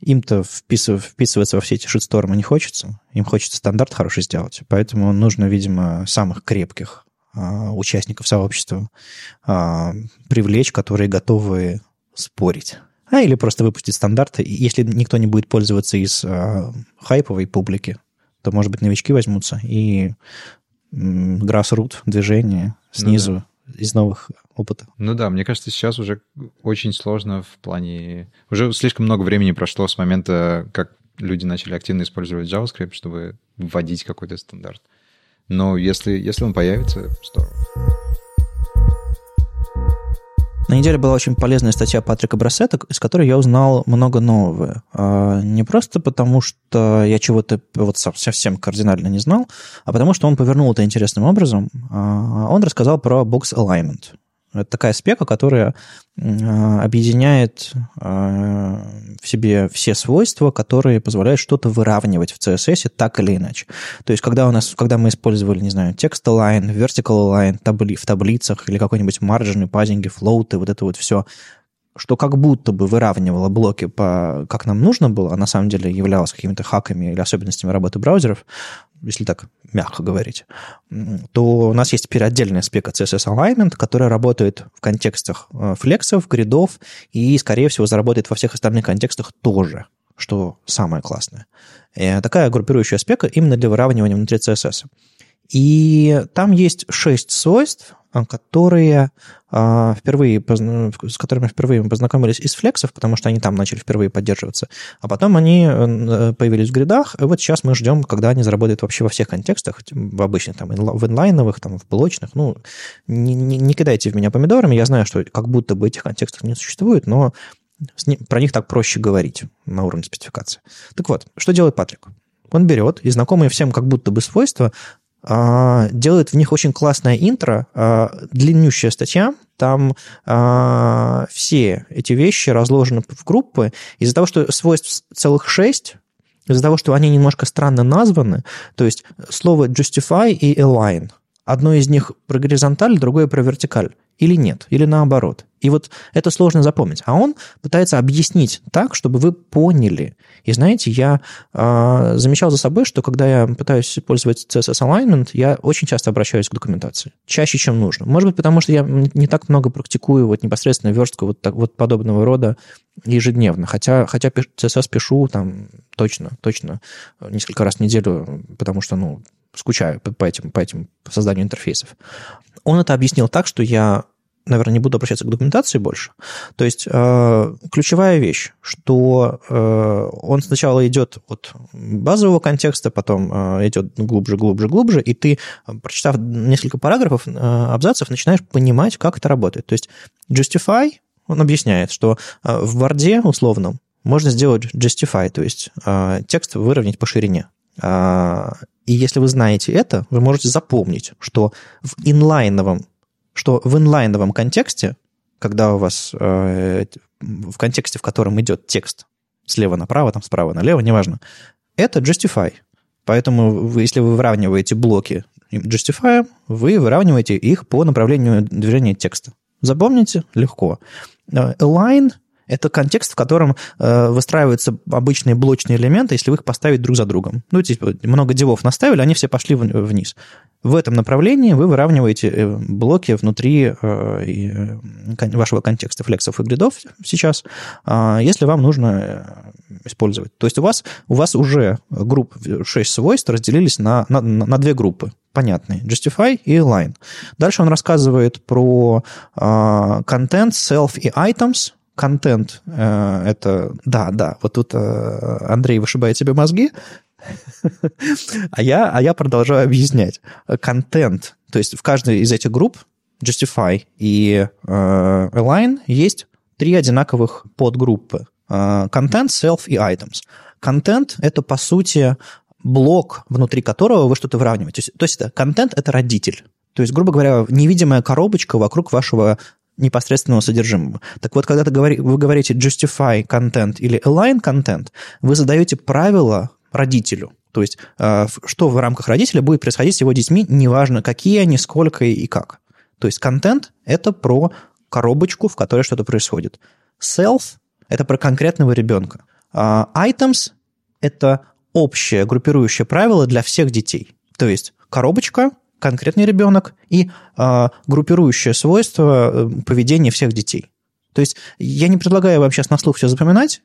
им-то вписываться во все эти шитстормы не хочется. Им хочется стандарт хороший сделать. Поэтому нужно, видимо, самых крепких участников сообщества привлечь, которые готовы спорить. А или просто выпустить стандарты. Если никто не будет пользоваться из хайповой публики, то, может быть, новички возьмутся. И grassroots движение снизу из новых опыта. Ну да, мне кажется, сейчас уже очень сложно в плане... Уже слишком много времени прошло с момента, как люди начали активно использовать JavaScript, чтобы вводить какой-то стандарт. Но если он появится, здорово. На неделе была очень полезная статья Патрика Брассета, из которой я узнал много нового. Не просто потому, что я чего-то вот совсем кардинально не знал, а потому, что он повернул это интересным образом. Он рассказал про Box Alignment. Это такая спека, которая объединяет в себе все свойства, которые позволяют что-то выравнивать в CSS так или иначе. То есть, когда мы использовали, не знаю, text align, vertical align, в таблицах или какой-нибудь margin, padding, float, вот это вот все, что как будто бы выравнивало блоки, как нам нужно было, а на самом деле являлось какими-то хаками или особенностями работы браузеров, если так мягко говорить, то у нас есть теперь отдельная спека CSS Alignment, которая работает в контекстах флексов, гридов и, скорее всего, заработает во всех остальных контекстах тоже, что самое классное. Такая группирующая спека именно для выравнивания внутри CSS. И там есть 6 свойств, с которыми впервые мы познакомились из флексов, потому что они там начали впервые поддерживаться. А потом они появились в гридах, и вот сейчас мы ждем, когда они заработают вообще во всех контекстах, в обычных, там, в инлайновых, там, в блочных. Ну, не кидайте в меня помидорами, я знаю, что как будто бы этих контекстов не существует, но про них так проще говорить на уровне спецификации. Так вот, что делает Патрик? Он берет и знакомые всем как будто бы свойства, делает в них очень классное интро, длиннющая статья, там все эти вещи разложены в группы. Из-за того, что свойств целых 6, из-за того, что они немножко странно названы, то есть слово justify и align, одно из них про горизонталь, другое про вертикаль, или нет, или наоборот. И вот это сложно запомнить. А он пытается объяснить так, чтобы вы поняли. И знаете, я замечал за собой, что когда я пытаюсь использовать CSS Alignment, я очень часто обращаюсь к документации. Чаще, чем нужно. Может быть, потому что я не так много практикую вот непосредственно верстку вот подобного рода ежедневно. Хотя CSS пишу там точно несколько раз в неделю, потому что, скучаю по созданию интерфейсов. Он это объяснил так, что я, наверное, не буду обращаться к документации больше. То есть ключевая вещь, что он сначала идет от базового контекста, потом идет глубже, и ты, прочитав несколько параграфов, абзацев, начинаешь понимать, как это работает. То есть justify, он объясняет, что в борде условном можно сделать justify, то есть текст выровнять по ширине. И если вы знаете это, вы можете запомнить, что в инлайновом контексте, когда у вас в контексте, в котором идет текст слева направо, там справа налево, неважно, это justify. Поэтому если вы выравниваете блоки justify, вы выравниваете их по направлению движения текста. Запомните? Легко. Align – это контекст, в котором выстраиваются обычные блочные элементы, если вы их поставить друг за другом. Много дивов наставили, они все пошли вниз. В этом направлении вы выравниваете блоки внутри вашего контекста флексов и гридов сейчас, если вам нужно использовать. То есть у вас уже 6 свойств разделились на две группы понятные, justify и align. Дальше он рассказывает про content, self и items. Контент – это... Да, вот тут, Андрей, вышибает себе мозги, а я продолжаю объяснять. Контент, то есть в каждой из этих групп, justify и align, есть 3 одинаковых подгруппы. Контент, self и items. Контент – это, по сути, блок, внутри которого вы что-то выравниваете. То есть контент – это родитель. То есть, грубо говоря, невидимая коробочка вокруг вашего непосредственного содержимого. Так вот, когда вы говорите justify content или align content, вы задаете правила родителю. То есть, что в рамках родителя будет происходить с его детьми, неважно, какие они, сколько и как. То есть, content – это про коробочку, в которой что-то происходит. Self – это про конкретного ребенка. Items – это общее группирующее правило для всех детей. То есть, коробочка – конкретный ребенок и группирующее свойство поведения всех детей. То есть я не предлагаю вам сейчас на слух все запоминать.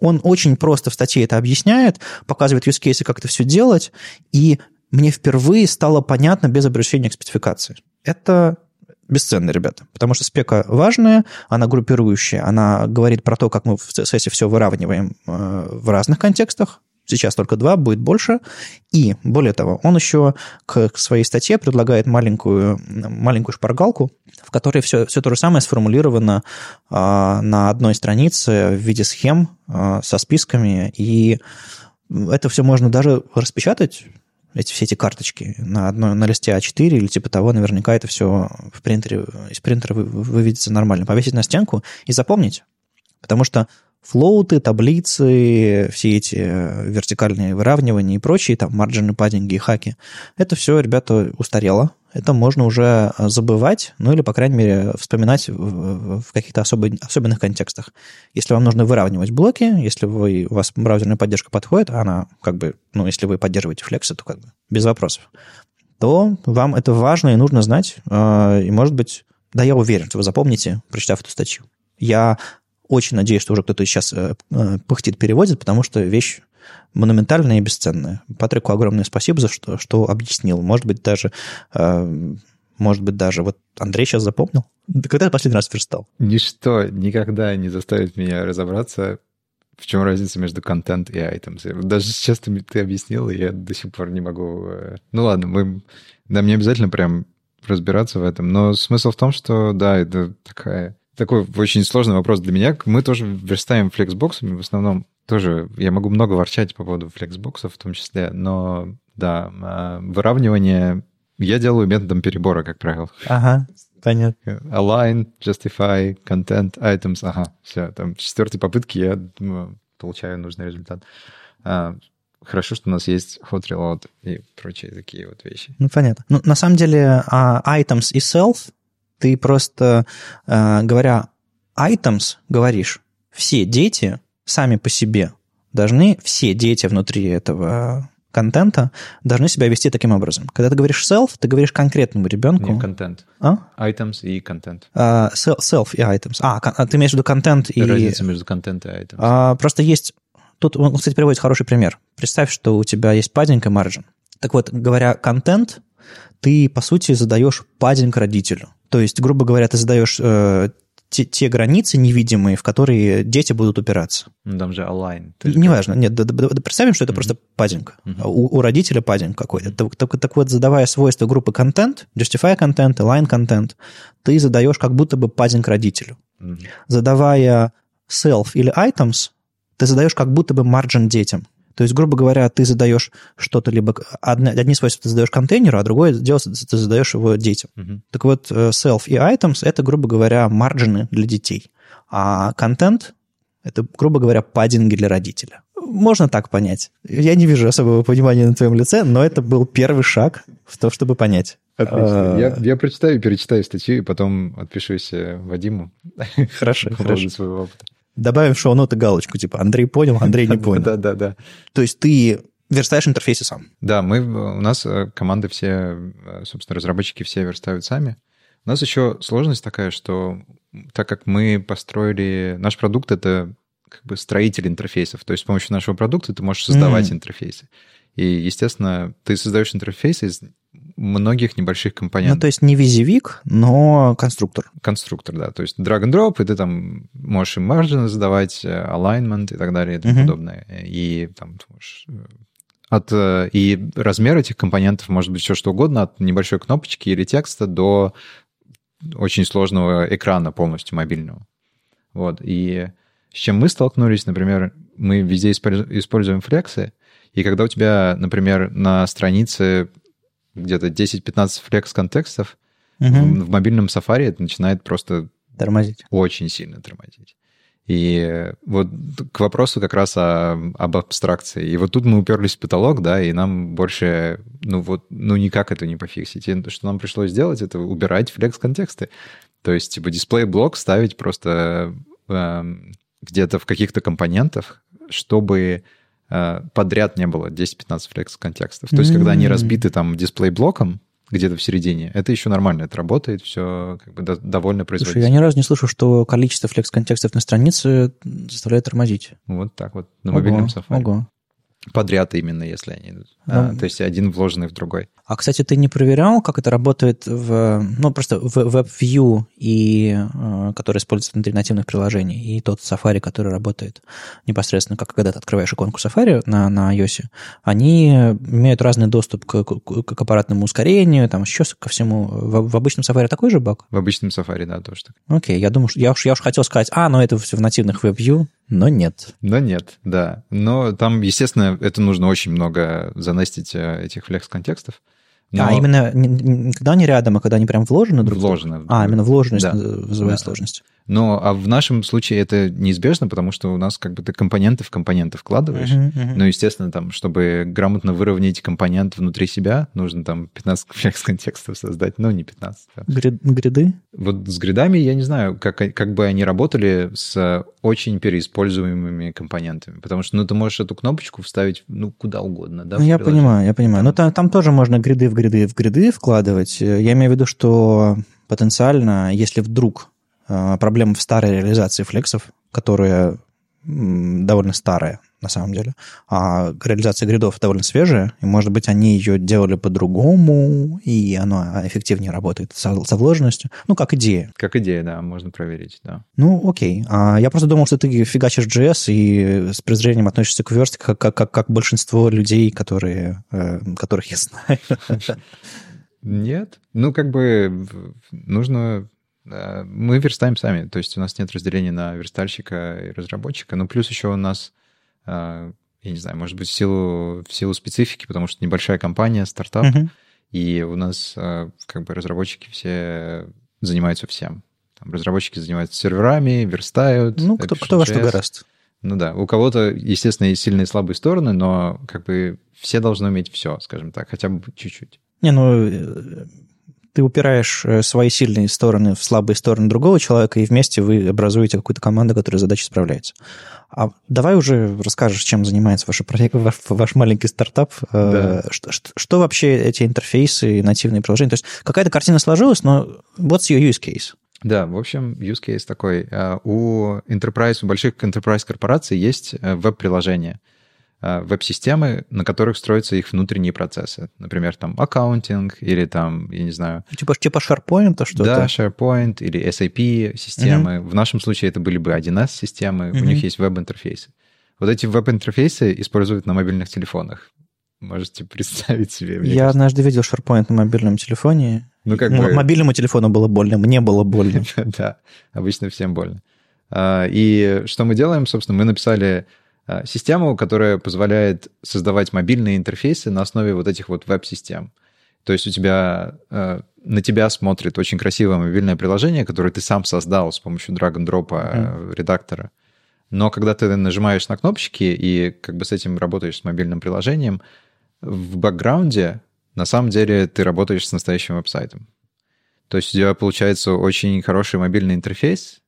Он очень просто в статье это объясняет, показывает юзкейсы, как это все делать, и мне впервые стало понятно без обращения к спецификации. Это бесценно, ребята, потому что спека важная, она группирующая, она говорит про то, как мы в CSS все выравниваем в разных контекстах. Сейчас только 2, будет больше. И, более того, он еще к своей статье предлагает маленькую шпаргалку, в которой все то же самое сформулировано на одной странице в виде схем со списками. И это все можно даже распечатать, все эти карточки на листе А4 или типа того, наверняка это все в принтере, из принтера выведется нормально. Повесить на стенку и запомнить. Потому что флоуты, таблицы, все эти вертикальные выравнивания и прочие, там, марджины, паддинги и хаки, это все, ребята, устарело. Это можно уже забывать, ну или, по крайней мере, вспоминать в каких-то особенных контекстах. Если вам нужно выравнивать блоки, если у вас браузерная поддержка подходит, она как бы, ну, если вы поддерживаете флексы, то как бы без вопросов, то вам это важно и нужно знать. И, может быть, да, я уверен, что вы запомните, прочитав эту статью. Я очень надеюсь, что уже кто-то сейчас пыхтит, переводит, потому что вещь монументальная и бесценная. Патрику огромное спасибо за что объяснил. Может быть, даже вот Андрей сейчас запомнил. Когда ты последний раз верстал? Ничто никогда не заставит меня разобраться, в чем разница между контент и items. Даже сейчас ты объяснил, и я до сих пор не могу... Ну ладно, нам не обязательно прям разбираться в этом, но смысл в том, что да, это такой очень сложный вопрос для меня. Мы тоже верстаем флексбоксами в основном. Тоже я могу много ворчать по поводу флексбоксов в том числе, но да, выравнивание я делаю методом перебора, как правило. Ага, понятно. Align, justify, content, items, ага, все. Там в четвертой попытке я получаю нужный результат. Хорошо, что у нас есть hot reload и прочие такие вот вещи. Ну, понятно. Ну, на самом деле, items и self ты просто, говоря items, говоришь, все дети сами по себе должны, все дети внутри этого контента должны себя вести таким образом. Когда ты говоришь self, ты говоришь конкретному ребенку. Не контент. Items и контент. Self и items. Ты имеешь в виду контент и... Разница между контент и items. Просто есть... Тут он, кстати, приводит хороший пример. Представь, что у тебя есть паддинг и марджин. Так вот, говоря контент, ты, по сути, задаешь паддинг родителю. То есть, грубо говоря, ты задаешь те границы невидимые, в которые дети будут упираться. Ну, там же align. Неважно. Нет, представим, что это просто паддинг. У родителя паддинг какой-то. Так вот, задавая свойства группы контент, justify контент, align контент, ты задаешь как будто бы паддинг родителю. Задавая self или items, ты задаешь как будто бы margin детям. То есть, грубо говоря, ты задаешь что-то либо... Одни свойства ты задаешь контейнеру, а другое дело ты задаешь его детям. Так вот, self и items — это, грубо говоря, марджины для детей. А контент — это, грубо говоря, паддинги для родителя. Можно так понять. Я не вижу особого понимания на твоем лице, но это был первый шаг в том, чтобы понять. Отлично. Я прочитаю и перечитаю статью, и потом отпишусь Вадиму. Хорошо, хорошо. Своего опыта. Добавим в шоу-ноты галочку, типа Андрей понял, Андрей не понял. Да. То есть ты верстаешь интерфейсы сам. Да, у нас команды все, собственно, разработчики все верстают сами. У нас еще сложность такая, что так как мы построили... Наш продукт — это как бы строитель интерфейсов. То есть с помощью нашего продукта ты можешь создавать интерфейсы. И, естественно, ты создаешь интерфейс из многих небольших компонентов. Ну, то есть не визивик, но конструктор. Конструктор, да. То есть drag-and-drop, и ты там можешь им марджины задавать, alignment и так далее, и тому подобное. И там ты можешь... И размер этих компонентов может быть все что угодно, от небольшой кнопочки или текста до очень сложного экрана полностью мобильного. Вот. И с чем мы столкнулись, например, мы везде используем флексы, и когда у тебя, например, на странице где-то 10-15 флекс-контекстов, в мобильном Safari это начинает просто... Тормозить. Очень сильно тормозить. И вот к вопросу как раз об абстракции. И вот тут мы уперлись в потолок, да, и нам больше, никак это не пофиксить. И что нам пришлось сделать, это убирать флекс-контексты. То есть, типа, дисплей-блок ставить просто где-то в каких-то компонентах, чтобы... подряд не было 10-15 флекс-контекстов. То есть, когда они разбиты там дисплей-блоком где-то в середине, это еще нормально, это работает, все как бы довольно производительно. Слушай, я ни разу не слышу, что количество флекс-контекстов на странице заставляет тормозить. Вот так вот, на мобильном Safari. Подряд именно, если они идут. То есть, один вложенный в другой. А, кстати, ты не проверял, как это работает в WebView, который используется внутри нативных приложений, и тот Safari, который работает непосредственно, как когда ты открываешь иконку Safari на iOS, они имеют разный доступ к аппаратному ускорению, там еще ко всему. В обычном Safari такой же баг? В обычном Safari, да, тоже так. Окей, я думаю, я уж хотел сказать, но это все в нативных WebView. Но нет. Но нет, да. Но там, естественно, это нужно очень много занестить этих флекс-контекстов. Но... А именно, когда они рядом, а когда они прям вложены друг в друга? Вложены. А, именно вложенность, да. Вызывает сложность. Но а в нашем случае это неизбежно, потому что у нас как бы ты компоненты в компоненты вкладываешь. Но, естественно, там, чтобы грамотно выровнять компонент внутри себя, нужно там 15 флекс-контекстов создать. Ну, не 15. Да. Гриды? Вот с гридами я не знаю, как бы они работали с очень переиспользуемыми компонентами. Потому что, ну, ты можешь эту кнопочку вставить, ну, куда угодно. Да, ну, я понимаю. Но там тоже можно гриды вкладывать. Я имею в виду, что потенциально, если вдруг проблема в старой реализации флексов, которая довольно старая на самом деле, а реализация гридов довольно свежая, и, может быть, они ее делали по-другому, и она эффективнее работает со вложенностью. Ну, как идея. Как идея, да, можно проверить, да. Ну, окей. Я просто думал, что ты фигачишь JS и с презрением относишься к верстке, как большинство людей, которых я знаю. Нет. Ну, как бы нужно... Мы верстаем сами, то есть у нас нет разделения на верстальщика и разработчика, но плюс еще у нас, я не знаю, может быть, в силу специфики, потому что небольшая компания, стартап, и у нас как бы разработчики все занимаются всем. Там разработчики занимаются серверами, верстают. Ну, кто во что гораст. Ну да, у кого-то, естественно, есть сильные и слабые стороны, но как бы все должны уметь все, скажем так, хотя бы чуть-чуть. Не, ну... Ты упираешь свои сильные стороны в слабые стороны другого человека, и вместе вы образуете какую-то команду, которая задачей справляется. А давай уже расскажешь, чем занимается ваш маленький стартап. Да. Что вообще эти интерфейсы, нативные приложения? То есть какая-то картина сложилась, но what's your use case? Да, в общем, use case такой. У больших enterprise корпораций есть веб-приложения, веб-системы, на которых строятся их внутренние процессы. Например, там аккаунтинг или там, я не знаю... Типа SharePoint, а что-то? Да, SharePoint или SAP-системы. В нашем случае это были бы 1С-системы. У них есть веб-интерфейсы. Вот эти веб-интерфейсы используют на мобильных телефонах. Можете представить себе. Я однажды видел SharePoint на мобильном телефоне. Ну, как бы... Мобильному телефону было больно, мне было больно. Да, обычно всем больно. И что мы делаем, собственно, мы написали... систему, которая позволяет создавать мобильные интерфейсы на основе вот этих вот веб-систем. То есть у тебя, на тебя смотрит очень красивое мобильное приложение, которое ты сам создал с помощью драг-н-дропа редактора. Но когда ты нажимаешь на кнопочки и как бы с этим работаешь с мобильным приложением, в бэкграунде на самом деле ты работаешь с настоящим веб-сайтом. То есть у тебя получается очень хороший мобильный интерфейс,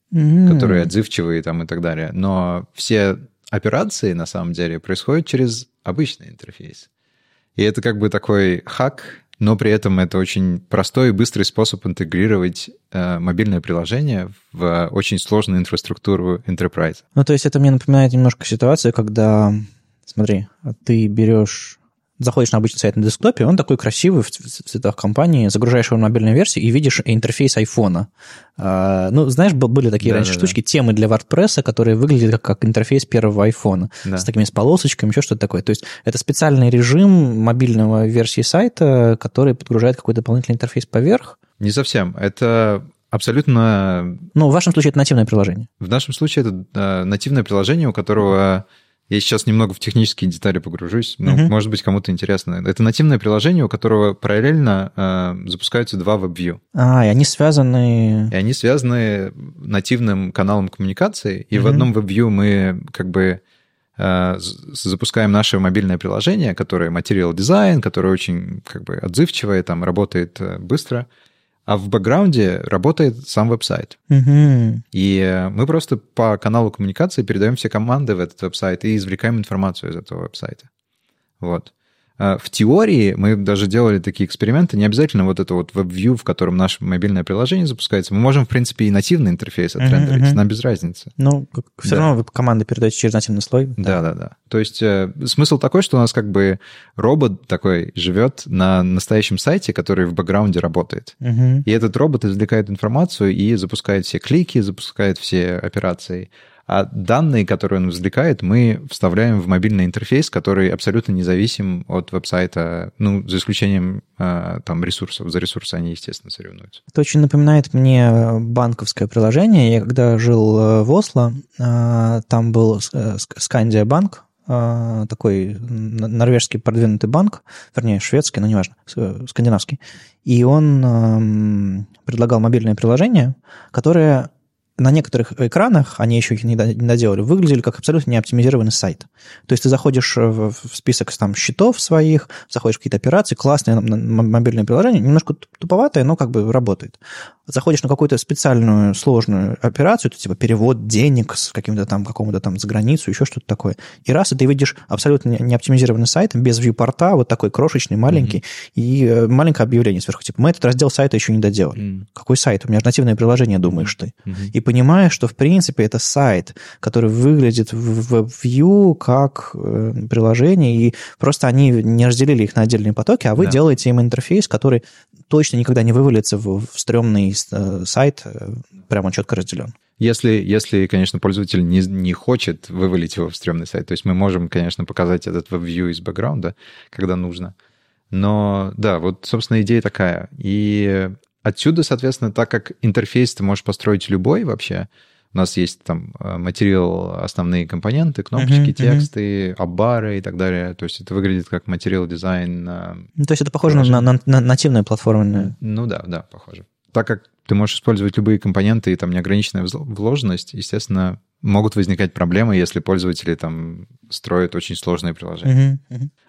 который отзывчивый там, и так далее. Но все... операции, на самом деле, происходят через обычный интерфейс. И это как бы такой хак, но при этом это очень простой и быстрый способ интегрировать мобильное приложение в очень сложную инфраструктуру enterprise. Ну, то есть это мне напоминает немножко ситуацию, когда, смотри, ты берешь... Заходишь на обычный сайт на десктопе, он такой красивый в цветах компании, загружаешь его в мобильную версию и видишь интерфейс айфона. Ну, знаешь, были такие раньше штучки, темы для WordPress, которые выглядят как интерфейс первого айфона, с такими с полосочками, еще что-то такое. То есть это специальный режим мобильного версии сайта, который подгружает какой-то дополнительный интерфейс поверх. Не совсем. Это... абсолютно... Ну, в вашем случае это нативное приложение. В нашем случае это нативное приложение, у которого... Я сейчас немного в технические детали погружусь. Ну, может быть, кому-то интересно. Это нативное приложение, у которого параллельно запускаются два веб-вью. И они связаны... И они связаны нативным каналом коммуникации. И в одном веб-вью мы как бы запускаем наше мобильное приложение, которое материал дизайн, которое очень как бы отзывчивое, там работает быстро. А в бэкграунде работает сам веб-сайт. И мы просто по каналу коммуникации передаем все команды в этот веб-сайт и извлекаем информацию из этого веб-сайта. Вот. В теории мы даже делали такие эксперименты. Не обязательно вот это вот веб-вью, в котором наше мобильное приложение запускается. Мы можем, в принципе, и нативный интерфейс отрендерить. Нам без разницы. Ну, все равно вы команды передаете через нативный слой. Да-да-да. То есть смысл такой, что у нас как бы робот такой живет на настоящем сайте, который в бэкграунде работает. И этот робот извлекает информацию и запускает все клики, запускает все операции. А данные, которые он извлекает, мы вставляем в мобильный интерфейс, который абсолютно независим от веб-сайта, ну, за исключением там ресурсов. За ресурсы они, естественно, соревнуются. Это очень напоминает мне банковское приложение. Я когда жил в Осло, там был Скандиабанк, такой норвежский продвинутый банк, вернее, шведский, но неважно, скандинавский. И он предлагал мобильное приложение, которое... На некоторых экранах, они еще их не доделали, выглядели как абсолютно неоптимизированный сайт. То есть ты заходишь в список там счетов своих, заходишь в какие-то операции, классное мобильное приложение, немножко туповатое, но как бы работает. Заходишь на какую-то специальную сложную операцию, это типа перевод денег с каким-то там, какому-то там за границу, еще что-то такое. И раз, и ты видишь абсолютно неоптимизированный сайт, без вьюпорта, вот такой крошечный, маленький, и маленькое объявление сверху, типа, мы этот раздел сайта еще не доделали. Какой сайт? У меня же нативное приложение, думаешь ты. И понимаешь, что, в принципе, это сайт, который выглядит в WebView как приложение, и просто они не разделили их на отдельные потоки, а вы делаете им интерфейс, который точно никогда не вывалится в стрёмный сайт, прямо четко разделен. Если, конечно, пользователь не хочет вывалить его в стрёмный сайт, то есть мы можем, конечно, показать этот WebView из бэкграунда, когда нужно. Но, да, вот, собственно, идея такая. И... Отсюда, соответственно, так как интерфейс ты можешь построить любой вообще, у нас есть там материал, основные компоненты, кнопочки, тексты, аббары и так далее, то есть это выглядит как материал-дизайн. То есть это похоже на нативную платформу. Ну да, похоже. Так как ты можешь использовать любые компоненты и там неограниченная вложенность, естественно, могут возникать проблемы, если пользователи там строят очень сложные приложения.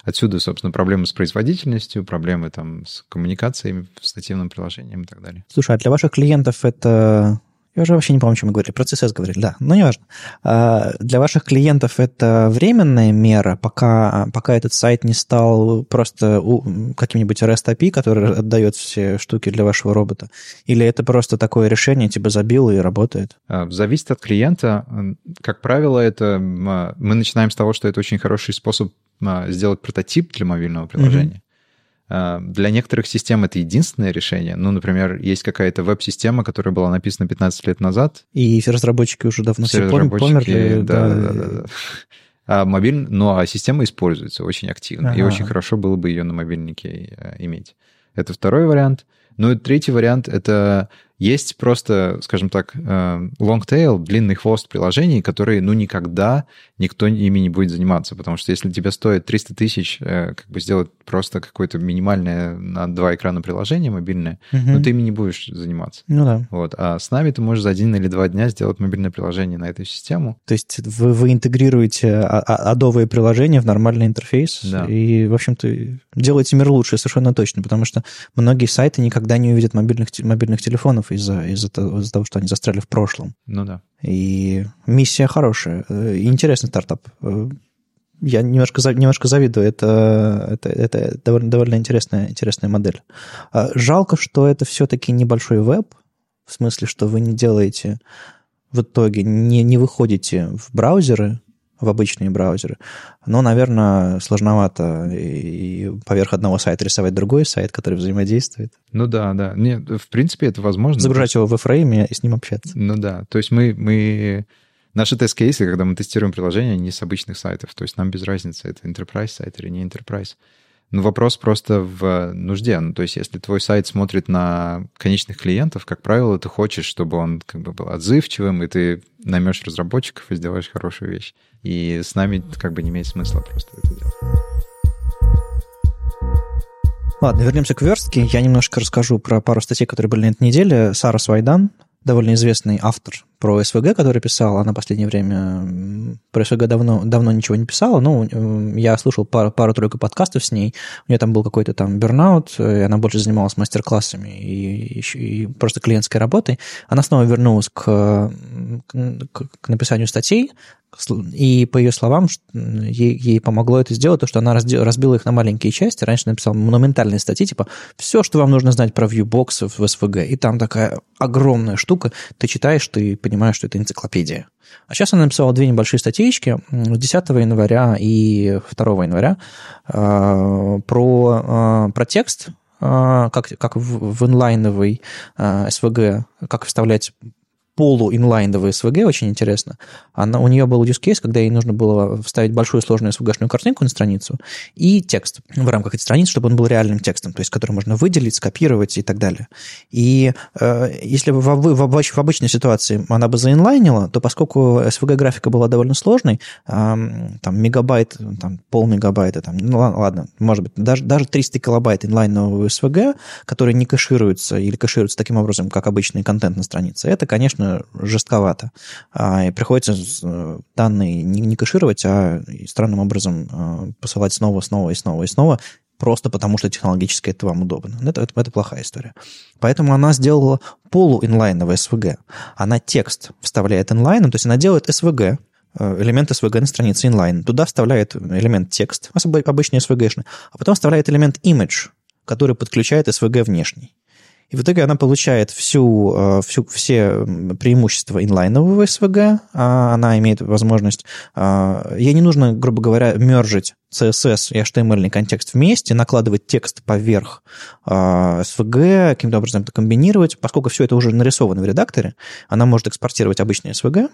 Отсюда, собственно, проблемы с производительностью, проблемы там с коммуникациями, с нативным приложением и так далее. Слушай, а для ваших клиентов это... Я уже вообще не помню, о чем мы говорили. Про CSS говорили, да. Но неважно. Для ваших клиентов это временная мера, пока этот сайт не стал просто каким-нибудь REST API, который отдает все штуки для вашего робота? Или это просто такое решение, типа забил и работает? Зависит от клиента. Как правило, мы начинаем с того, что это очень хороший способ сделать прототип для мобильного приложения. Для некоторых систем это единственное решение. Ну, например, есть какая-то веб-система, которая была написана 15 лет назад. И разработчики уже давно все померли. Да. А система используется очень активно. И очень хорошо было бы ее на мобильнике иметь. Это второй вариант. Ну и третий вариант — это есть просто, скажем так, long-tail, длинный хвост приложений, которые, ну, никогда никто ими не будет заниматься, потому что если тебе стоит 300 тысяч как бы сделать просто какое-то минимальное на два экрана приложение мобильное, ну, ты ими не будешь заниматься. Ну да. Вот. А с нами ты можешь за один или два дня сделать мобильное приложение на эту систему. То есть вы интегрируете адовые приложения в нормальный интерфейс, и, в общем-то, делаете мир лучше совершенно точно, потому что многие сайты никогда не увидят мобильных телефонов, из-за того, что они застряли в прошлом. Ну да. И миссия хорошая. Интересный стартап. Я немножко завидую. Это довольно интересная модель. Жалко, что это все-таки небольшой веб, в смысле, что вы не делаете в итоге, не выходите в браузеры, в обычные браузеры. Но, наверное, сложновато и поверх одного сайта рисовать другой сайт, который взаимодействует. Ну да. Нет, в принципе, это возможно. Загружать его в фрейме и с ним общаться. Ну да. То есть мы... Наши тест-кейсы, когда мы тестируем приложение, они с обычных сайтов. То есть нам без разницы, это enterprise сайт или не enterprise. Но вопрос просто в нужде. Ну, то есть если твой сайт смотрит на конечных клиентов, как правило, ты хочешь, чтобы он как бы был отзывчивым, и ты наймешь разработчиков и сделаешь хорошую вещь. И с нами как бы не имеет смысла просто это делать. Ладно, вернемся к верстке. Я немножко расскажу про пару статей, которые были на этой неделе. Сара Свайдан, довольно известный автор про СВГ, который писал, она в последнее время про СВГ давно ничего не писала, но я слушал пару-тройку подкастов с ней, у нее там был какой-то там бернаут, и она больше занималась мастер-классами и просто клиентской работой. Она снова вернулась к написанию статей, и по ее словам, ей помогло это сделать, то, что она разбила их на маленькие части. Раньше написала монументальные статьи, типа «Все, что вам нужно знать про вьюбоксы в СВГ». И там такая огромная штука. Ты читаешь, ты понимаешь, что это энциклопедия. А сейчас она написала две небольшие статейки 10 января и 2 января про текст, как в инлайновый СВГ, как вставлять полуинлайн до SVG, очень интересно. У нее был use case, когда ей нужно было вставить большую сложную SVG-шную картинку на страницу и текст в рамках этой страницы, чтобы он был реальным текстом, то есть который можно выделить, скопировать и так далее. И если бы в обычной ситуации она бы заинлайнила, то поскольку SVG-графика была довольно сложной, там мегабайт, там полмегабайта, там, ну ладно, может быть, даже 300 килобайт инлайнового SVG, который не кэшируется или кэшируется таким образом, как обычный контент на странице, это, конечно, жестковато. И приходится данные не кэшировать, а странным образом посылать снова и снова, просто потому что технологически это вам удобно. Это плохая история. Поэтому она сделала полуинлайновое SVG. Она текст вставляет инлайном, то есть она делает SVG, элемент SVG на странице инлайн. Туда вставляет элемент текст, обычный SVG-шный, а потом вставляет элемент image, который подключает SVG внешний. И в итоге она получает все преимущества инлайнового SVG. Она имеет возможность... Ей не нужно, грубо говоря, мержить CSS и HTML контекст вместе, накладывать текст поверх SVG, каким-то образом это комбинировать. Поскольку все это уже нарисовано в редакторе, она может экспортировать обычный SVG,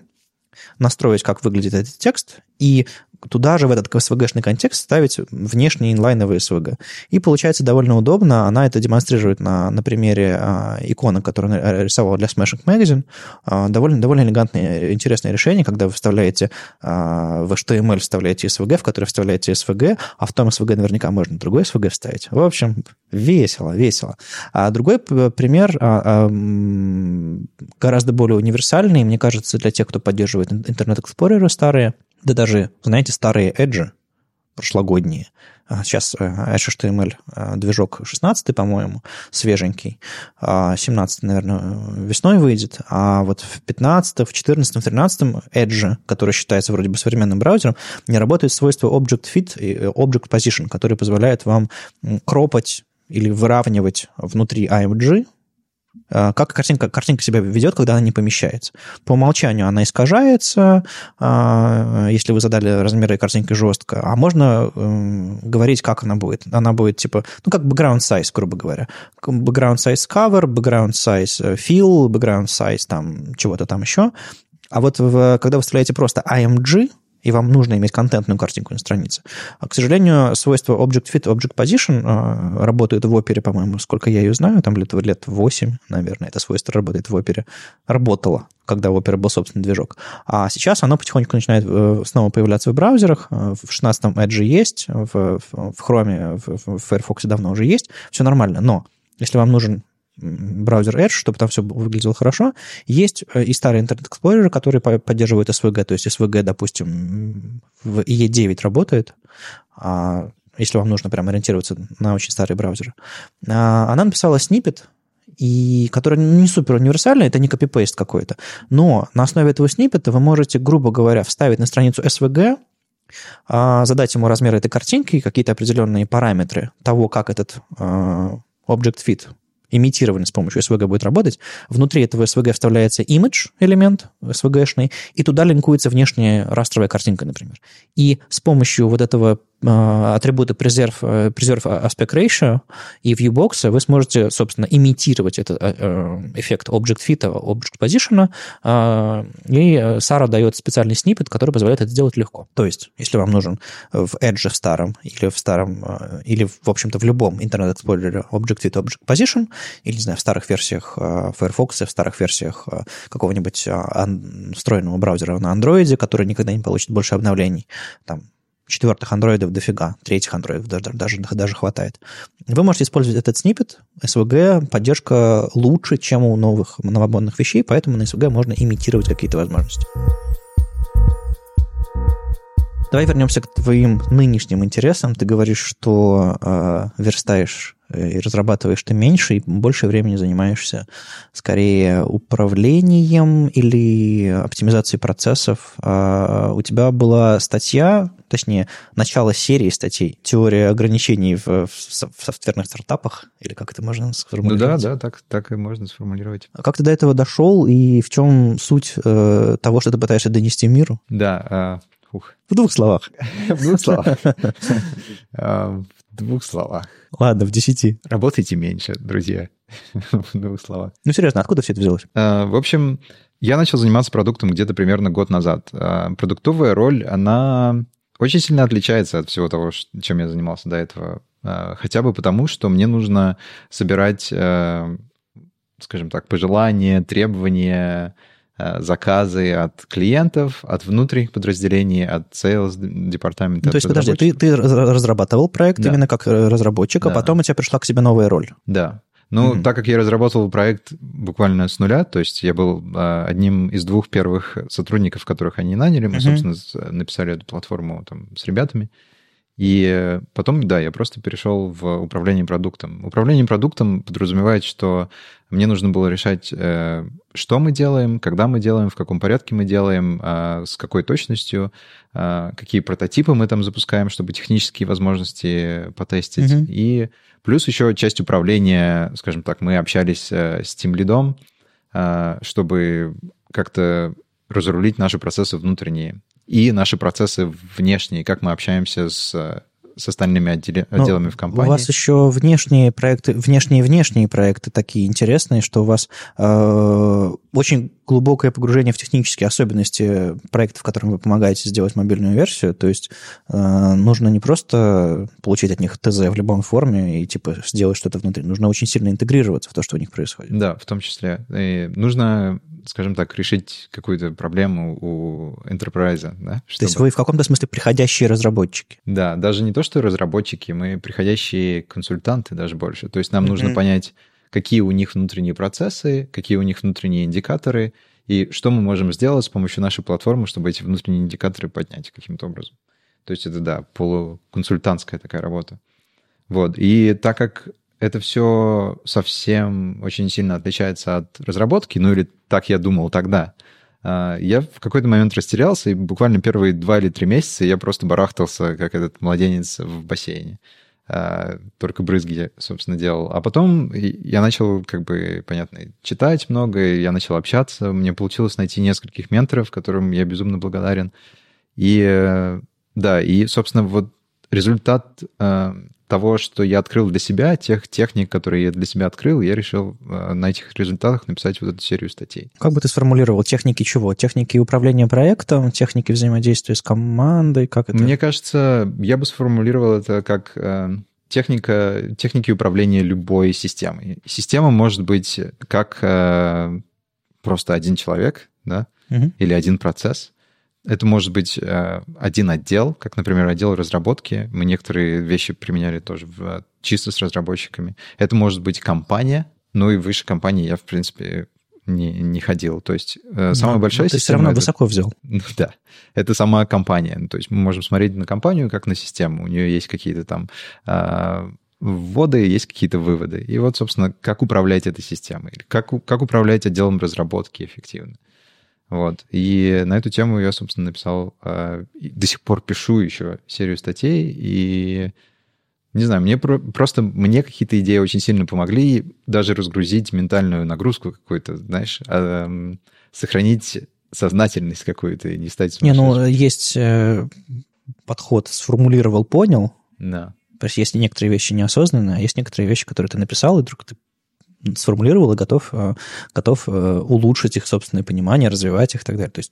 настроить, как выглядит этот текст, и туда же в этот SVG-шный контекст ставить внешний инлайновый SVG. И получается довольно удобно. Она это демонстрирует на примере иконы, которую она рисовала для Smashing Magazine. Довольно элегантное, интересное решение, когда вы вставляете в HTML вставляете SVG, в который вставляете SVG, а в том SVG наверняка можно другой SVG вставить. В общем, весело. А другой пример гораздо более универсальный, мне кажется, для тех, кто поддерживает интернет-эксплореры старые, да даже, знаете, старые Edge прошлогодние. Сейчас HTML-движок 16, по-моему, свеженький. 17, наверное, весной выйдет. А вот в 15, в 14, в 13 Edge, который считается вроде бы современным браузером, не работает свойство Object Fit и Object Position, которые позволяют вам кропать или выравнивать внутри AMG, как картинка себя ведет, когда она не помещается. По умолчанию она искажается, если вы задали размеры картинки жестко, а можно говорить, как она будет. Она будет типа, ну, как background size, грубо говоря. Background size cover, background size fill, background size там чего-то там еще. А вот когда вы вставляете просто AMG, и вам нужно иметь контентную картинку на странице. А, к сожалению, свойства Object Fit, Object Position работают в Опере, по-моему, сколько я ее знаю, там лет 8, наверное, это свойство работает в Опере. Работало, когда в Опере был собственный движок. А сейчас оно потихоньку начинает снова появляться в браузерах. В 16-м Edge есть, в Chrome, в Firefox давно уже есть. Все нормально, но если вам нужен браузер Edge, чтобы там все выглядело хорошо. Есть и старые интернет-эксплореры, которые поддерживают SVG, то есть SVG, допустим, в IE9 работает, если вам нужно прям ориентироваться на очень старые браузеры. Она написала snippet, и который не супер универсальный, это не копипейст какой-то, но на основе этого snippet вы можете, грубо говоря, вставить на страницу SVG, задать ему размер этой картинки, какие-то определенные параметры того, как этот Object Fit имитированный с помощью SVG будет работать. Внутри этого SVG вставляется image элемент SVG-шный, и туда линкуется внешняя растровая картинка, например. И с помощью вот этого атрибута preserve aspect ratio и viewbox вы сможете, собственно, имитировать этот эффект object fit, object position, и Сара дает специальный snippet, который позволяет это сделать легко. То есть, если вам нужен в Edge в старом, или, в общем-то, в любом интернет-эксплорере object fit, object position, или, не знаю, в старых версиях Firefox, в старых версиях какого-нибудь встроенного браузера на Android, который никогда не получит больше обновлений, там, 4-х андроидов дофига, 3-х андроидов даже хватает. Вы можете использовать этот snippet. SVG поддержка лучше, чем у новых новомодных вещей, поэтому на SVG можно имитировать какие-то возможности. Давай вернемся к твоим нынешним интересам. Ты говоришь, что верстаешь и разрабатываешь ты меньше, и больше времени занимаешься скорее управлением или оптимизацией процессов. У тебя была статья, точнее, начало серии статей «Теория ограничений в софтверных стартапах», или как это можно сформулировать? Ну да, так и можно сформулировать. А как ты до этого дошел, и в чем суть того, что ты пытаешься донести миру? Да, В двух словах. В двух словах. В двух словах. Ладно, в 10. Работайте меньше, друзья. В двух словах. Ну, серьезно, откуда все это взялось? В общем, я начал заниматься продуктом где-то примерно год назад. Продуктовая роль, она очень сильно отличается от всего того, чем я занимался до этого. Хотя бы потому, что мне нужно собирать, скажем так, пожелания, требования, заказы от клиентов, от внутренних подразделений, от sales департамента. Ну, то есть, подожди, ты разрабатывал проект, да, именно как разработчик, да, а потом у тебя пришла к тебе новая роль. Да. Ну, так как я разработал проект буквально с нуля, то есть я был одним из двух первых сотрудников, которых они наняли, мы, собственно, написали эту платформу там, с ребятами, и потом, да, я просто перешел в управление продуктом. Управление продуктом подразумевает, что мне нужно было решать, что мы делаем, когда мы делаем, в каком порядке мы делаем, с какой точностью, какие прототипы мы там запускаем, чтобы технические возможности потестить. И плюс еще часть управления, скажем так, мы общались с тимлидом, чтобы как-то разрулить наши процессы внутренние и наши процессы внешние, как мы общаемся с остальными отделами в компании. У вас еще внешние проекты, внешние проекты такие интересные, что у вас очень глубокое погружение в технические особенности проектов, которым вы помогаете сделать мобильную версию. То есть нужно не просто получить от них ТЗ в любом форме и типа сделать что-то внутри. Нужно очень сильно интегрироваться в то, что у них происходит. Да, в том числе. И нужно, скажем так, решить какую-то проблему у энтерпрайза. Да, чтобы... То есть вы в каком-то смысле приходящие разработчики. Да, даже не то, что разработчики, мы приходящие консультанты даже больше. То есть нам нужно понять, какие у них внутренние процессы, какие у них внутренние индикаторы, и что мы можем сделать с помощью нашей платформы, чтобы эти внутренние индикаторы поднять каким-то образом. То есть это, да, полуконсультантская такая работа. Вот. И так как это все совсем очень сильно отличается от разработки, ну или так я думал тогда, я в какой-то момент растерялся, и буквально первые 2 или 3 месяца я просто барахтался, как этот младенец в бассейне. Только брызги, собственно, делал. А потом я начал, как бы, понятно, читать много, я начал общаться. Мне получилось найти нескольких менторов, которым я безумно благодарен. И, да, и, собственно, вот результат того, что я открыл для себя, тех техник, которые я для себя открыл, я решил на этих результатах написать вот эту серию статей. Как бы ты сформулировал? Техники чего? Техники управления проектом, техники взаимодействия с командой? Как это? Мне кажется, я бы сформулировал это как техники управления любой системой. Система может быть как просто один человек, да, или один процесс. Это может быть один отдел, как, например, отдел разработки. Мы некоторые вещи применяли тоже чисто с разработчиками. Это может быть компания. Ну и выше компании я, в принципе, не ходил. То есть самая большая система... Ты все равно высоко взял. Да. Это сама компания. То есть мы можем смотреть на компанию как на систему. У нее есть какие-то там вводы, есть какие-то выводы. И вот, собственно, как управлять этой системой. Как управлять отделом разработки эффективно. Вот. И на эту тему я, собственно, написал, до сих пор пишу еще серию статей, и, не знаю, мне какие-то идеи очень сильно помогли даже разгрузить ментальную нагрузку какую-то, знаешь, сохранить сознательность какую-то и не стать сумасшедшим. Не, ну, есть подход «сформулировал, понял». Да. То есть есть некоторые вещи неосознанные, а есть некоторые вещи, которые ты написал, и вдруг ты сформулировал и готов улучшить их собственное понимание, развивать их и так далее. То есть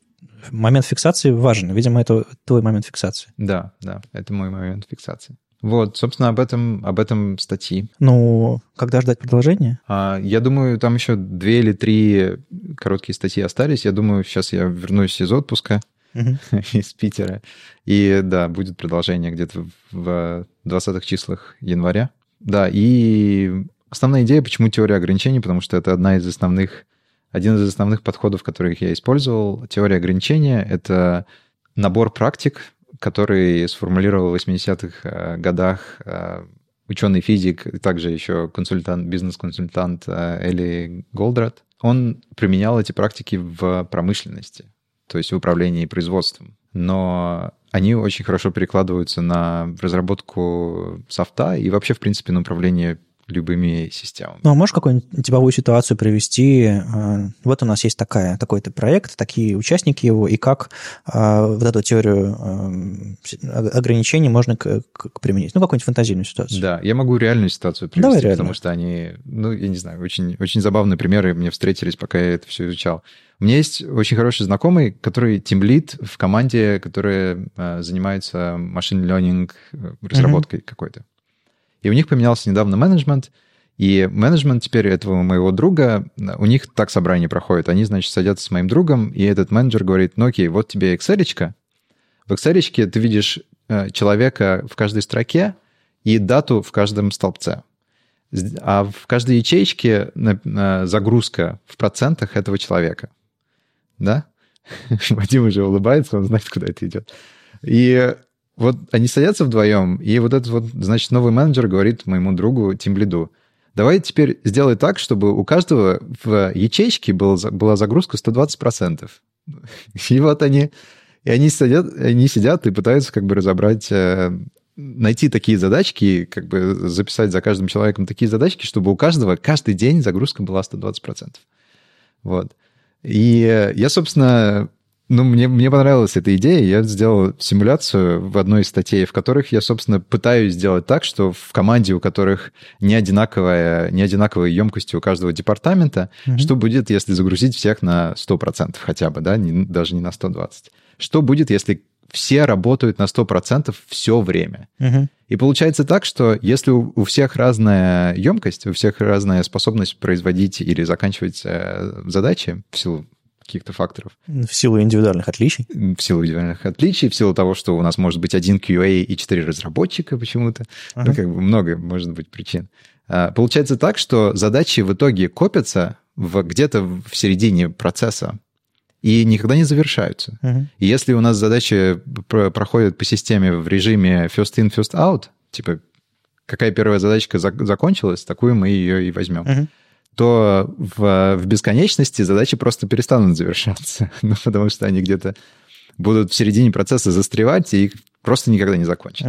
момент фиксации важен. Видимо, это твой момент фиксации. Да, да, это мой момент фиксации. Вот, собственно, об этом статьи. Ну, когда ждать продолжения? Я думаю, там еще 2 или 3 короткие статьи остались. Я думаю, сейчас я вернусь из отпуска, из Питера. И, да, будет продолжение где-то в 20-х числах января. Да, и... Основная идея, почему теория ограничений, потому что это один из основных подходов, которых я использовал. Теория ограничения — это набор практик, который сформулировал в 80-х годах ученый-физик, и также еще бизнес-консультант Элли Голдрат. Он применял эти практики в промышленности, то есть в управлении производством. Но они очень хорошо перекладываются на разработку софта и вообще, в принципе, на управление любыми системами. Ну, а можешь какую-нибудь типовую ситуацию привести? Вот у нас есть такой-то проект, такие участники его, и как вот эту теорию ограничений можно применить? Ну, какую-нибудь фантазийную ситуацию. Да, я могу реальную ситуацию привести, потому что они, ну, я не знаю, очень, очень забавные примеры мне встретились, пока я это все изучал. У меня есть очень хороший знакомый, который тимлид в команде, которая занимается машин-лёрнинг разработкой какой-то. И у них поменялся недавно менеджмент, и менеджмент теперь этого моего друга, у них так собрание проходит. Они, значит, садятся с моим другом, и этот менеджер говорит: ну окей, вот тебе Excel-очка. В Excel-очке ты видишь человека в каждой строке и дату в каждом столбце. А в каждой ячейке загрузка в процентах этого человека. Да? Вадим уже улыбается, он знает, куда это идет. И вот они садятся вдвоем, и вот этот вот, значит, новый менеджер говорит моему другу, тимлиду: давай теперь сделай так, чтобы у каждого в ячейке была загрузка 120%. И вот они сидят и пытаются как бы разобрать, найти такие задачки, как бы записать за каждым человеком такие задачки, чтобы у каждого каждый день загрузка была 120%. Вот. И я, собственно... Ну, мне понравилась эта идея. Я сделал симуляцию в одной из статей, в которых я, собственно, пытаюсь сделать так, что в команде, у которых не одинаковые емкости у каждого департамента, что будет, если загрузить всех на 100% хотя бы, да, даже не на 120%. Что будет, если все работают на 100% все время? И получается так, что если у всех разная емкость, у всех разная способность производить или заканчивать задачи в силу каких-то факторов. В силу индивидуальных отличий. В силу того, что у нас может быть один QA и 4 разработчика почему-то. Ну, как бы много, может быть, причин. Получается так, что задачи в итоге копятся где-то в середине процесса и никогда не завершаются. И если у нас задачи проходят по системе в режиме first in, first out, типа какая первая задачка закончилась, такую мы ее и возьмем. То в бесконечности задачи просто перестанут завершаться, ну, потому что они где-то будут в середине процесса застревать и их просто никогда не закончат.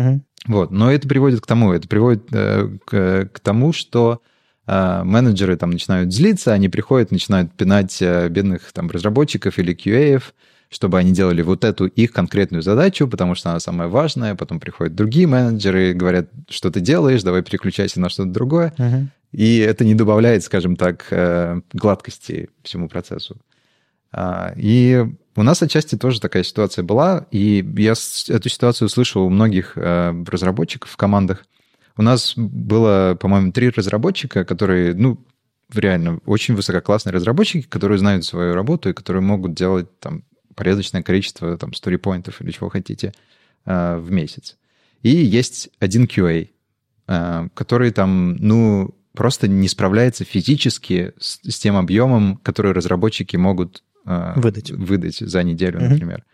Вот. Но это приводит к тому, что менеджеры там начинают злиться, они приходят, начинают пинать бедных там разработчиков или QA-ев, чтобы они делали вот эту их конкретную задачу, потому что она самая важная. Потом приходят другие менеджеры, говорят, что ты делаешь, давай переключайся на что-то другое. И это не добавляет, скажем так, гладкости всему процессу. И у нас отчасти тоже такая ситуация была, и я эту ситуацию слышал у многих разработчиков в командах. У нас было, по-моему, 3 разработчика, которые, ну, реально очень высококлассные разработчики, которые знают свою работу и которые могут делать там порядочное количество там story-поинтов или чего хотите в месяц. И есть один QA, который там, ну, просто не справляется физически с тем объемом, который разработчики могут выдать за неделю, например.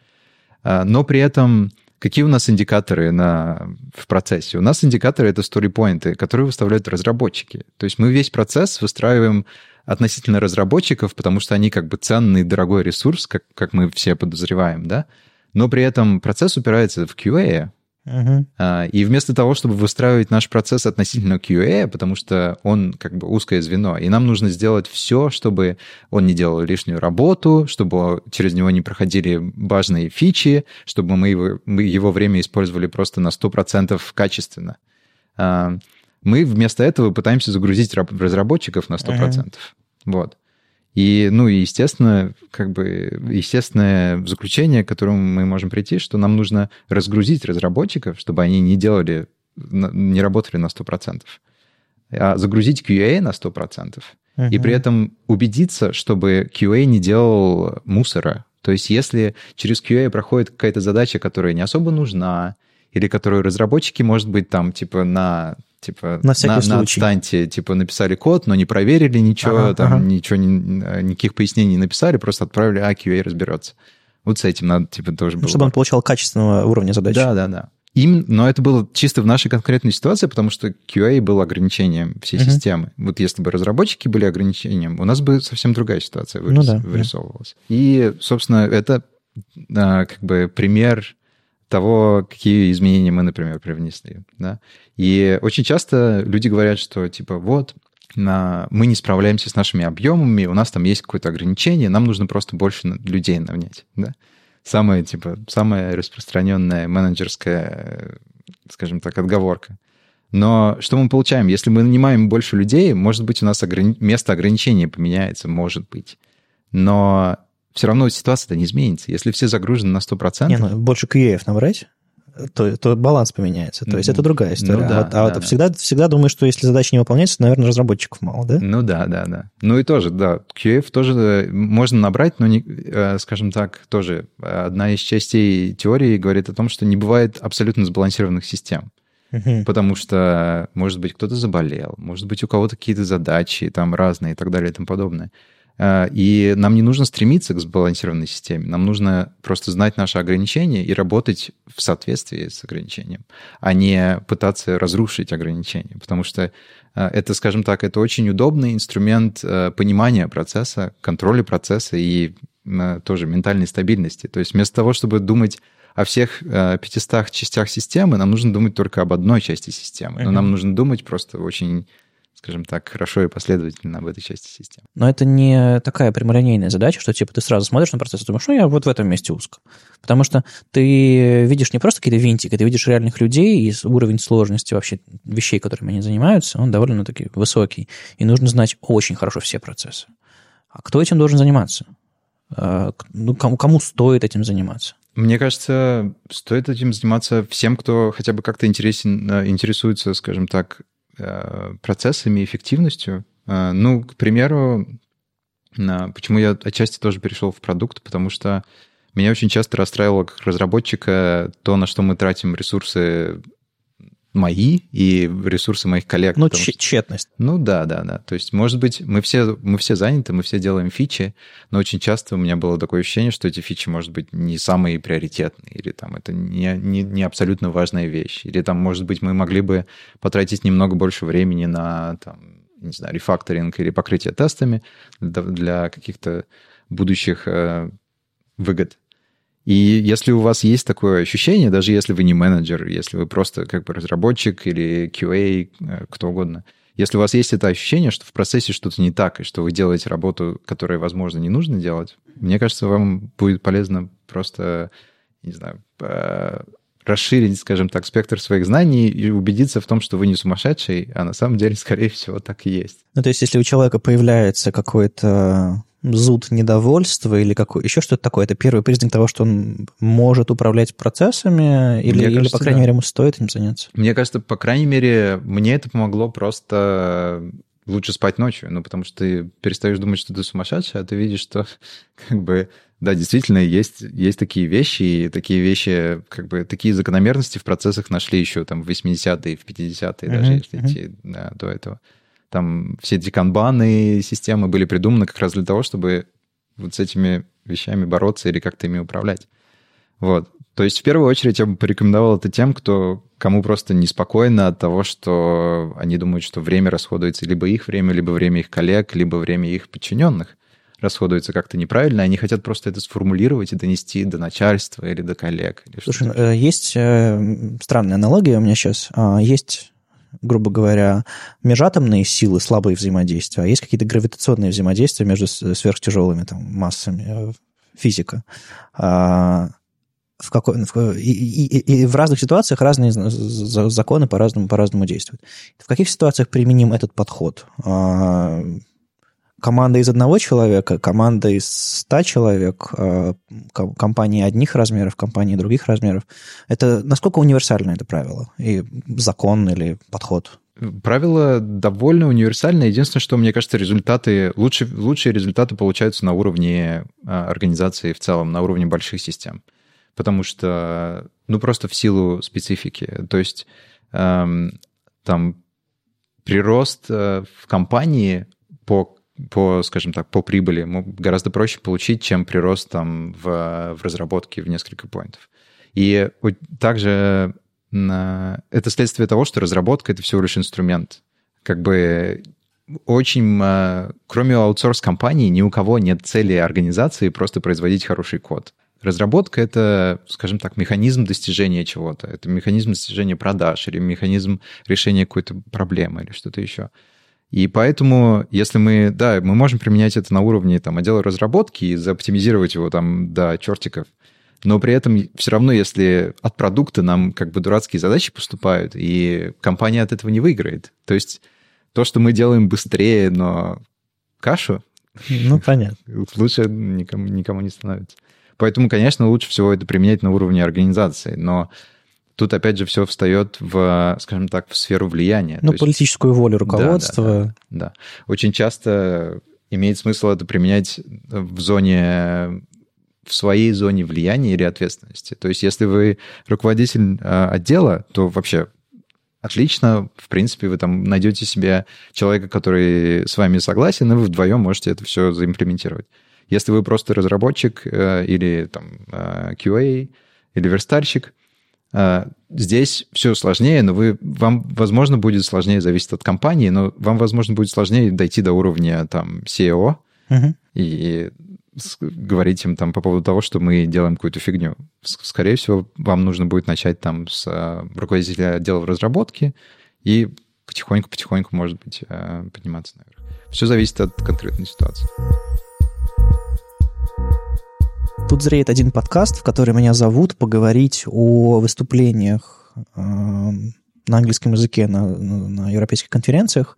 Но при этом какие у нас индикаторы в процессе? У нас индикаторы — это story-поинты, которые выставляют разработчики. То есть мы весь процесс выстраиваем относительно разработчиков, потому что они как бы ценный, дорогой ресурс, как мы все подозреваем, да? Но при этом процесс упирается в QA. И вместо того, чтобы выстраивать наш процесс относительно QA, потому что он как бы узкое звено, и нам нужно сделать все, чтобы он не делал лишнюю работу, чтобы через него не проходили важные фичи, чтобы мы его время использовали просто на 100% качественно. Мы вместо этого пытаемся загрузить разработчиков на 100%. Вот. И, ну, естественно, как бы, естественное заключение, к которому мы можем прийти, что нам нужно разгрузить разработчиков, чтобы они не работали на 100%, а загрузить QA на 100%. И при этом убедиться, чтобы QA не делал мусора. То есть если через QA проходит какая-то задача, которая не особо нужна, или которую разработчики, может быть, там, на отстаньте, написали код, но не проверили ничего, ничего, никаких пояснений не написали, просто отправили, QA разберется. Вот с этим надо, тоже было. Чтобы он получал качественного уровня задачи. Да. Но это было чисто в нашей конкретной ситуации, потому что QA был ограничением всей системы. Вот если бы разработчики были ограничением, у нас бы совсем другая ситуация вырисовывалась. И, собственно, это как бы пример того, какие изменения мы, например, привнесли. Да? И очень часто люди говорят, что типа вот, мы не справляемся с нашими объемами, у нас там есть какое-то ограничение, нам нужно просто больше людей нанять. Да? Самая, типа, самая распространенная менеджерская, скажем так, отговорка. Но что мы получаем? Если мы нанимаем больше людей, может быть, у нас место ограничения поменяется, может быть. Но все равно ситуация-то не изменится. Если все загружены на 100%... Не, ну, больше QA набрать, то баланс поменяется. То есть это другая история. Ну, да, всегда думаю, что если задача не выполняется, то, наверное, разработчиков мало, да? Ну да. Ну и тоже, да, QA тоже можно набрать, но, скажем так, тоже одна из частей теории говорит о том, что не бывает абсолютно сбалансированных систем. Потому что, может быть, кто-то заболел, может быть, у кого-то какие-то задачи там разные и так далее и тому подобное. И нам не нужно стремиться к сбалансированной системе, нам нужно просто знать наши ограничения и работать в соответствии с ограничением, а не пытаться разрушить ограничения, потому что это, скажем так, это очень удобный инструмент понимания процесса, контроля процесса и тоже ментальной стабильности. То есть вместо того, чтобы думать о всех 500 частях системы, нам нужно думать только об одной части системы, но нам нужно думать просто очень... скажем так, хорошо и последовательно об этой части системы. Но это не такая прямолинейная задача, что типа ты сразу смотришь на процесс и думаешь, я вот в этом месте узко. Потому что ты видишь не просто какие-то винтики, ты видишь реальных людей, и уровень сложности вообще вещей, которыми они занимаются, он довольно-таки высокий. И нужно знать очень хорошо все процессы. А кто этим должен заниматься? Ну, кому стоит этим заниматься? Мне кажется, стоит этим заниматься всем, кто хотя бы как-то интересуется, скажем так, процессами, эффективностью. Ну, к примеру, почему я отчасти тоже перешел в продукт, потому что меня очень часто расстраивало как разработчика то, на что мы тратим ресурсы мои и ресурсы моих коллег. Ну, тщетность. Ну, да. То есть, может быть, мы все заняты, мы все делаем фичи, но очень часто у меня было такое ощущение, что эти фичи, может быть, не самые приоритетные, или там это не абсолютно важная вещь, или там, может быть, мы могли бы потратить немного больше времени на, там, не знаю, рефакторинг или покрытие тестами для каких-то будущих выгод. И если у вас есть такое ощущение, даже если вы не менеджер, если вы просто как бы разработчик или QA, кто угодно, если у вас есть это ощущение, что в процессе что-то не так, и что вы делаете работу, которую, возможно, не нужно делать, мне кажется, вам будет полезно просто, не знаю, расширить, скажем так, спектр своих знаний и убедиться в том, что вы не сумасшедший, а на самом деле, скорее всего, так и есть. Ну, то есть, если у человека появляется какой-то... зуд недовольства или еще что-то такое. Это первый признак того, что он может управлять процессами или по крайней мере, ему стоит им заняться? Мне кажется, по крайней мере, мне это помогло просто лучше спать ночью, потому что ты перестаешь думать, что ты сумасшедший, а ты видишь, что как бы, да, действительно, есть такие вещи, и такие вещи, как бы, такие закономерности в процессах нашли еще там в 80-е, в 50-е даже, если идти до этого. Там все эти канбаны, системы были придуманы как раз для того, чтобы вот с этими вещами бороться или как-то ими управлять. Вот. То есть в первую очередь я бы порекомендовал это тем, кому просто неспокойно от того, что они думают, что время расходуется либо время их коллег, либо время их подчиненных расходуется как-то неправильно, они хотят просто это сформулировать и донести до начальства или до коллег. Или слушай, есть странная аналогия у меня сейчас. Есть... грубо говоря, межатомные силы, слабые взаимодействия, а есть какие-то гравитационные взаимодействия между сверхтяжелыми там, массами, физика. В разных ситуациях разные законы по-разному действуют. В каких ситуациях применим этот подход? Команда из одного человека, команда из 100 человек, компании одних размеров, компании других размеров. Это насколько универсально это правило? И закон или подход? Правило довольно универсально. Единственное, что, мне кажется, лучшие результаты получаются на уровне организации в целом, на уровне больших систем. Потому что, просто в силу специфики. То есть там прирост в компании по прибыли гораздо проще получить, чем прирост там в разработке в несколько поинтов. И также это следствие того, что разработка — это всего лишь инструмент. Как бы очень... Кроме аутсорс-компаний ни у кого нет цели организации просто производить хороший код. Разработка — это, скажем так, механизм достижения чего-то. Это механизм достижения продаж или механизм решения какой-то проблемы или что-то еще. И поэтому, если мы... Да, мы можем применять это на уровне там, отдела разработки и заоптимизировать его там до чертиков. Но при этом все равно, если от продукта нам как бы дурацкие задачи поступают, и компания от этого не выиграет. То есть то, что мы делаем быстрее, но кашу... Ну, понятно. Лучше никому не становится. Поэтому, конечно, лучше всего это применять на уровне организации. Но тут, опять же, все встает в, скажем так, в сферу влияния. Ну, политическую волю руководства. Да. Очень часто имеет смысл это применять в своей зоне влияния или ответственности. То есть, если вы руководитель отдела, то вообще отлично, в принципе, вы там найдете себе человека, который с вами согласен, и вы вдвоем можете это все заимплементировать. Если вы просто разработчик или там, QA, или верстальщик, здесь все сложнее, но вам, возможно, будет сложнее, зависит от компании, но вам, возможно, будет сложнее дойти до уровня там, CEO и говорить им там, по поводу того, что мы делаем какую-то фигню. Скорее всего, вам нужно будет начать там, с руководителя отдела разработки и потихоньку-потихоньку, может быть, подниматься наверх. Все зависит от конкретной ситуации. Тут зреет один подкаст, в который меня зовут поговорить о выступлениях на английском языке на европейских конференциях.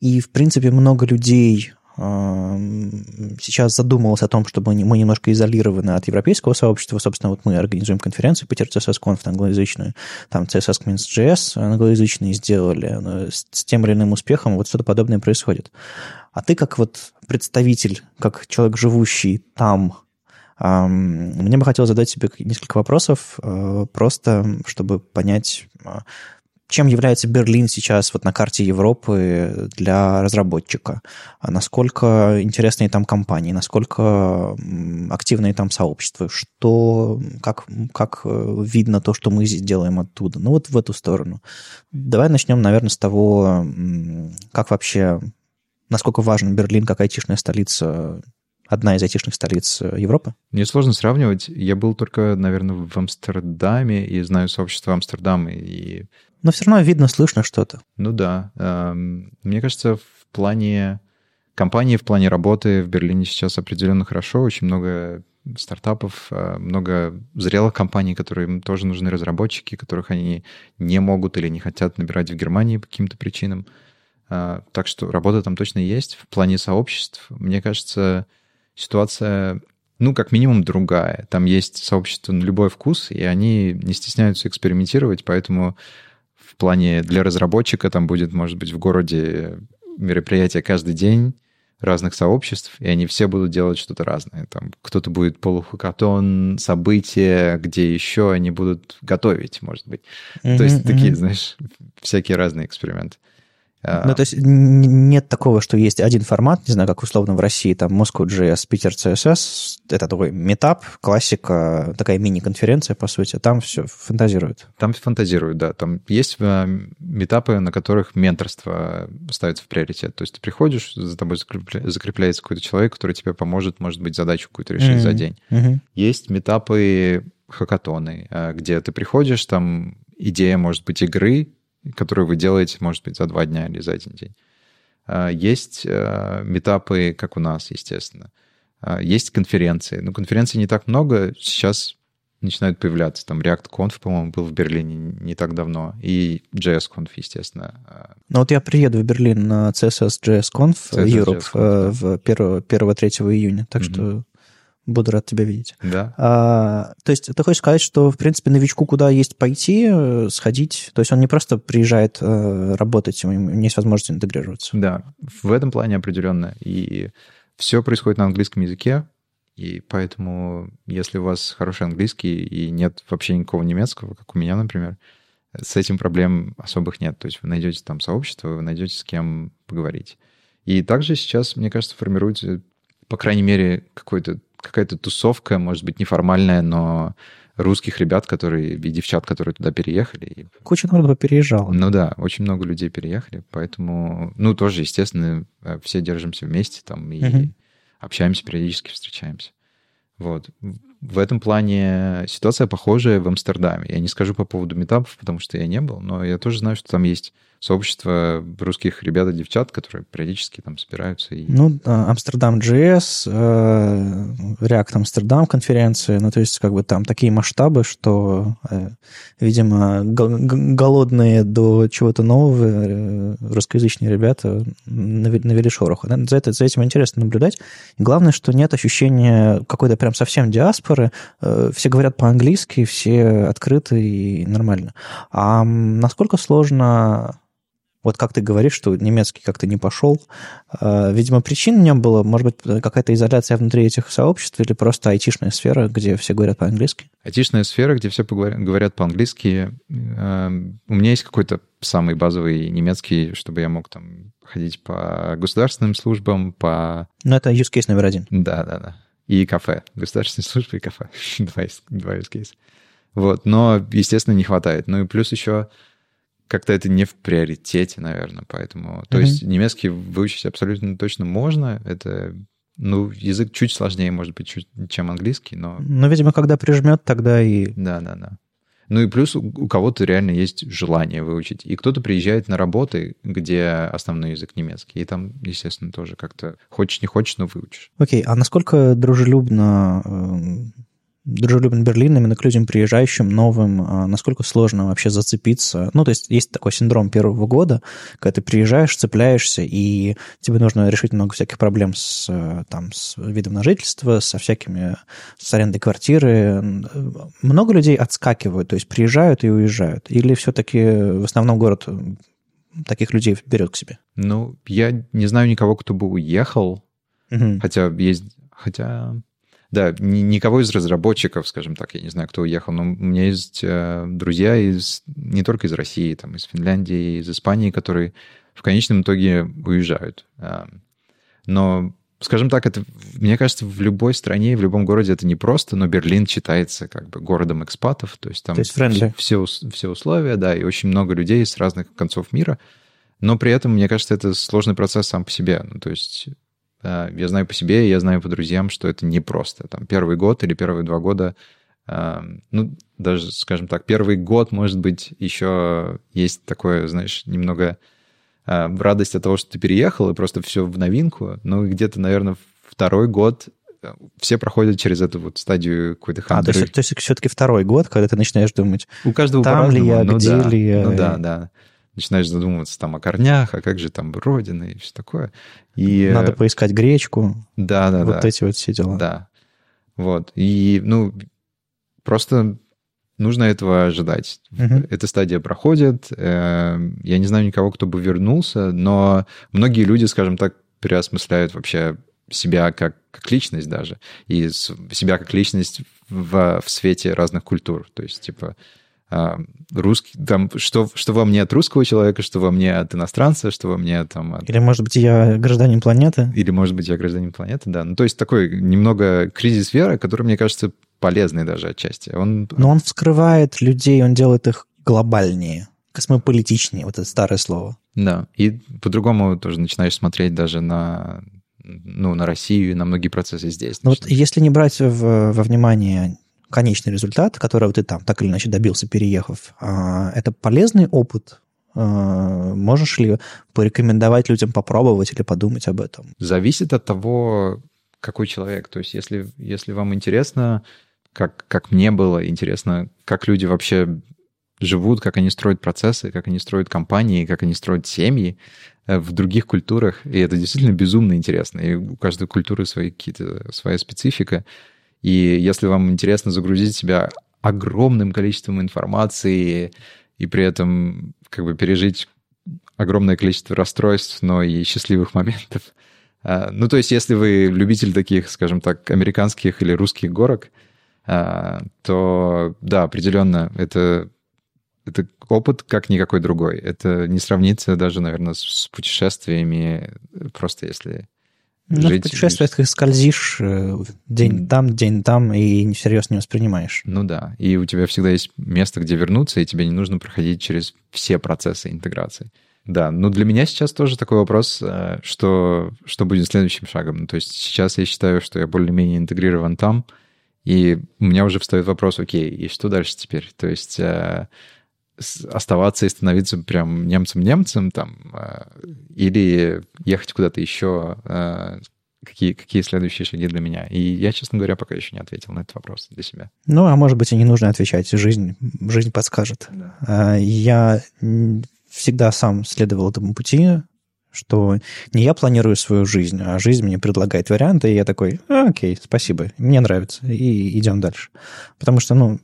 И, в принципе, много людей сейчас задумалось о том, что мы немножко изолированы от европейского сообщества. Собственно, вот мы организуем конференцию Питер CSS Conf англоязычную, там CSS Minsk JS англоязычные сделали. С тем или иным успехом вот что-то подобное происходит. А ты как вот представитель, как человек, живущий там, мне бы хотелось задать себе несколько вопросов, просто чтобы понять, чем является Берлин сейчас вот на карте Европы для разработчика, насколько интересные там компании, насколько активные там сообщества, что, как видно то, что мы здесь делаем оттуда, ну вот в эту сторону. Давай начнем, наверное, с того, как вообще, насколько важен Берлин как айтишная столица, одна из айтишных столиц Европы? Мне сложно сравнивать. Я был только, наверное, в Амстердаме и знаю сообщество Амстердама. Но все равно видно, слышно что-то. Ну да. Мне кажется, в плане компании, в плане работы в Берлине сейчас определенно хорошо. Очень много стартапов, много зрелых компаний, которым тоже нужны разработчики, которых они не могут или не хотят набирать в Германии по каким-то причинам. Так что работа там точно есть. В плане сообществ, мне кажется... Ситуация, ну, как минимум, другая. Там есть сообщество на любой вкус, и они не стесняются экспериментировать, поэтому в плане для разработчика там будет, может быть, в городе мероприятие каждый день разных сообществ, и они все будут делать что-то разное. Там кто-то будет полухакатон, события, где еще они будут готовить, может быть. То есть такие, знаешь, всякие разные эксперименты. Ну, то есть нет такого, что есть один формат, не знаю, как условно в России, там, Moscow.js, Питер CSS, это такой митап, классика, такая мини-конференция, по сути, там все фантазируют. Там фантазируют, да, там есть митапы, на которых менторство ставится в приоритет, то есть ты приходишь, за тобой закрепляется какой-то человек, который тебе поможет, может быть, задачу какую-то решить за день. Есть митапы, хакатоны, где ты приходишь, там идея, может быть, игры, которые вы делаете, может быть, за 2 дня или за 1 день. Есть митапы, как у нас, естественно. Есть конференции. Но конференций не так много. Сейчас начинают появляться. Там React Conf, по-моему, был в Берлине не так давно. И JS Conf, естественно. Ну вот я приеду в Берлин на CSS JS Conf Europe в 1-3 июня. Так что... Буду рад тебя видеть. Да. То есть ты хочешь сказать, что, в принципе, новичку куда есть пойти, сходить? То есть он не просто приезжает работать, у него есть возможность интегрироваться. Да, в этом плане определенно. И все происходит на английском языке, и поэтому, если у вас хороший английский и нет вообще никакого немецкого, как у меня, например, с этим проблем особых нет. То есть вы найдете там сообщество, вы найдете с кем поговорить. И также сейчас, мне кажется, формируется, по крайней мере, какая-то тусовка, может быть, неформальная, но русских ребят, которые и девчат, которые туда переехали. Куча народу переезжала. Ну да, очень много людей переехали, поэтому, ну, тоже, естественно, все держимся вместе там и общаемся, периодически встречаемся. Вот. В этом плане ситуация похожая в Амстердаме. Я не скажу по поводу митапов, потому что я не был, но я тоже знаю, что там есть сообщество русских ребят и девчат, которые периодически там собираются. И... Ну, Амстердам.js, React Амстердам конференции, ну, то есть, как бы там такие масштабы, что, видимо, голодные до чего-то нового русскоязычные ребята навели шороху. За этим интересно наблюдать. И главное, что нет ощущения какой-то прям совсем диаспоры. Все говорят по-английски, все открыты и нормально. А насколько сложно... Вот как ты говоришь, что немецкий как-то не пошел. Видимо, причин не было. Может быть, какая-то изоляция внутри этих сообществ или просто айтишная сфера, где все говорят по-английски? Айтишная сфера, где все говорят по-английски. У меня есть какой-то самый базовый немецкий, чтобы я мог там ходить по государственным службам, по... Ну, это use case номер 1. Да. И кафе. Государственные службы и кафе. Два use case. Вот. Но, естественно, не хватает. Ну и плюс еще... Как-то это не в приоритете, наверное, поэтому... То есть немецкий выучить абсолютно точно можно. Это, ну, язык чуть сложнее, может быть, чем английский, но... Ну, видимо, когда прижмет, тогда и... Да. Ну и плюс у кого-то реально есть желание выучить. И кто-то приезжает на работы, где основной язык немецкий. И там, естественно, тоже как-то хочешь, не хочешь, но выучишь. Окей, а насколько дружелюбен Берлин именно к людям, приезжающим, новым, насколько сложно вообще зацепиться? Ну, то есть такой синдром первого года, когда ты приезжаешь, цепляешься, и тебе нужно решить много всяких проблем с видом на жительство, с арендой квартиры. Много людей отскакивают, то есть приезжают и уезжают? Или все-таки в основном город таких людей берет к себе? Ну, я не знаю никого, кто бы уехал, Да, никого из разработчиков, скажем так, я не знаю, кто уехал, но у меня есть друзья не только из России, там, из Финляндии, из Испании, которые в конечном итоге уезжают. Но, скажем так, это, мне кажется, в любой стране, в любом городе это непросто, но Берлин считается как бы городом экспатов, то есть там все условия, да, и очень много людей с разных концов мира, но при этом, мне кажется, это сложный процесс сам по себе, ну, то есть... Я знаю по себе, я знаю по друзьям, что это непросто. Там первый год или первые 2 года, ну, даже, скажем так, первый год, может быть, еще есть такое, знаешь, немного радость от того, что ты переехал, и просто все в новинку. Ну, где-то, наверное, второй год все проходят через эту вот стадию какой-то хандры. То есть все-таки второй год, когда ты начинаешь думать, у каждого там ли я, где ли я. Ну да. Начинаешь задумываться там о корнях, а как же там родина и все такое. И... Надо поискать гречку. Да. Вот эти вот все дела. Да. Вот. И, ну, просто нужно этого ожидать. Эта стадия проходит. Я не знаю никого, кто бы вернулся, но многие люди, скажем так, переосмысляют вообще себя как личность даже. И себя как личность в свете разных культур. То есть, типа... русский, там, что во мне от русского человека, что во мне от иностранца, что во мне там... Или, может быть, я гражданин планеты. Ну, то есть такой немного кризис веры, который, мне кажется, полезный даже отчасти. Но он вскрывает людей, он делает их глобальнее, космополитичнее, вот это старое слово. Да, и по-другому тоже начинаешь смотреть даже на Россию и на многие процессы здесь. Ну, вот если не брать во внимание... конечный результат, которого ты там так или иначе добился, переехав, это полезный опыт? Можешь ли порекомендовать людям попробовать или подумать об этом? Зависит от того, какой человек. То есть если вам интересно, как мне было интересно, как люди вообще живут, как они строят процессы, как они строят компании, как они строят семьи в других культурах, и это действительно безумно интересно. И у каждой культуры своя специфика. И если вам интересно загрузить себя огромным количеством информации и при этом как бы пережить огромное количество расстройств, но и счастливых моментов. Ну, то есть, если вы любитель таких, скажем так, американских или русских горок, то, да, определенно, это опыт как никакой другой. Это не сравнится даже, наверное, с путешествиями, просто если... Ну, в путешествиях ты скользишь день там, и всерьез не воспринимаешь. Ну да, и у тебя всегда есть место, где вернуться, и тебе не нужно проходить через все процессы интеграции. Да, но для меня сейчас тоже такой вопрос, что будет следующим шагом. То есть сейчас я считаю, что я более-менее интегрирован там, И у меня уже встает вопрос, окей, и что дальше теперь? То есть оставаться и становиться прям немцем-немцем там, или ехать куда-то еще, какие следующие шаги для меня? И я, честно говоря, пока еще не ответил на этот вопрос для себя. Ну, а может быть, и не нужно отвечать. Жизнь подскажет. Да. Я всегда сам следовал этому пути, что не я планирую свою жизнь, а жизнь мне предлагает варианты, и я такой, окей, спасибо, мне нравится, и идем дальше. Потому что,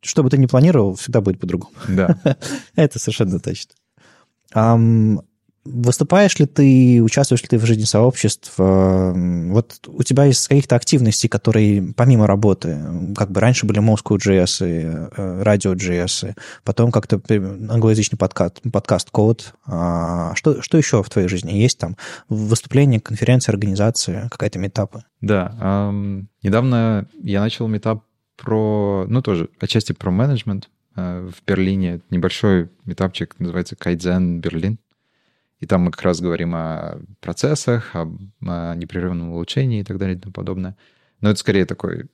что бы ты ни планировал, всегда будет по-другому. Да. Это совершенно точно. Выступаешь ли ты, участвуешь ли ты в жизни сообщества? Вот у тебя есть каких-то активностей, которые помимо работы, как бы раньше были Moscow.js, Радио.js, потом как-то англоязычный подкаст Code. Что еще в твоей жизни есть там? Выступления, конференции, организации, какая-то митапы? Да. Недавно я начал митап тоже отчасти про менеджмент в Берлине. Небольшой митапчик, называется Кайдзен Берлин. И там мы как раз говорим о процессах, о непрерывном улучшении и так далее и тому подобное. Но это скорее такой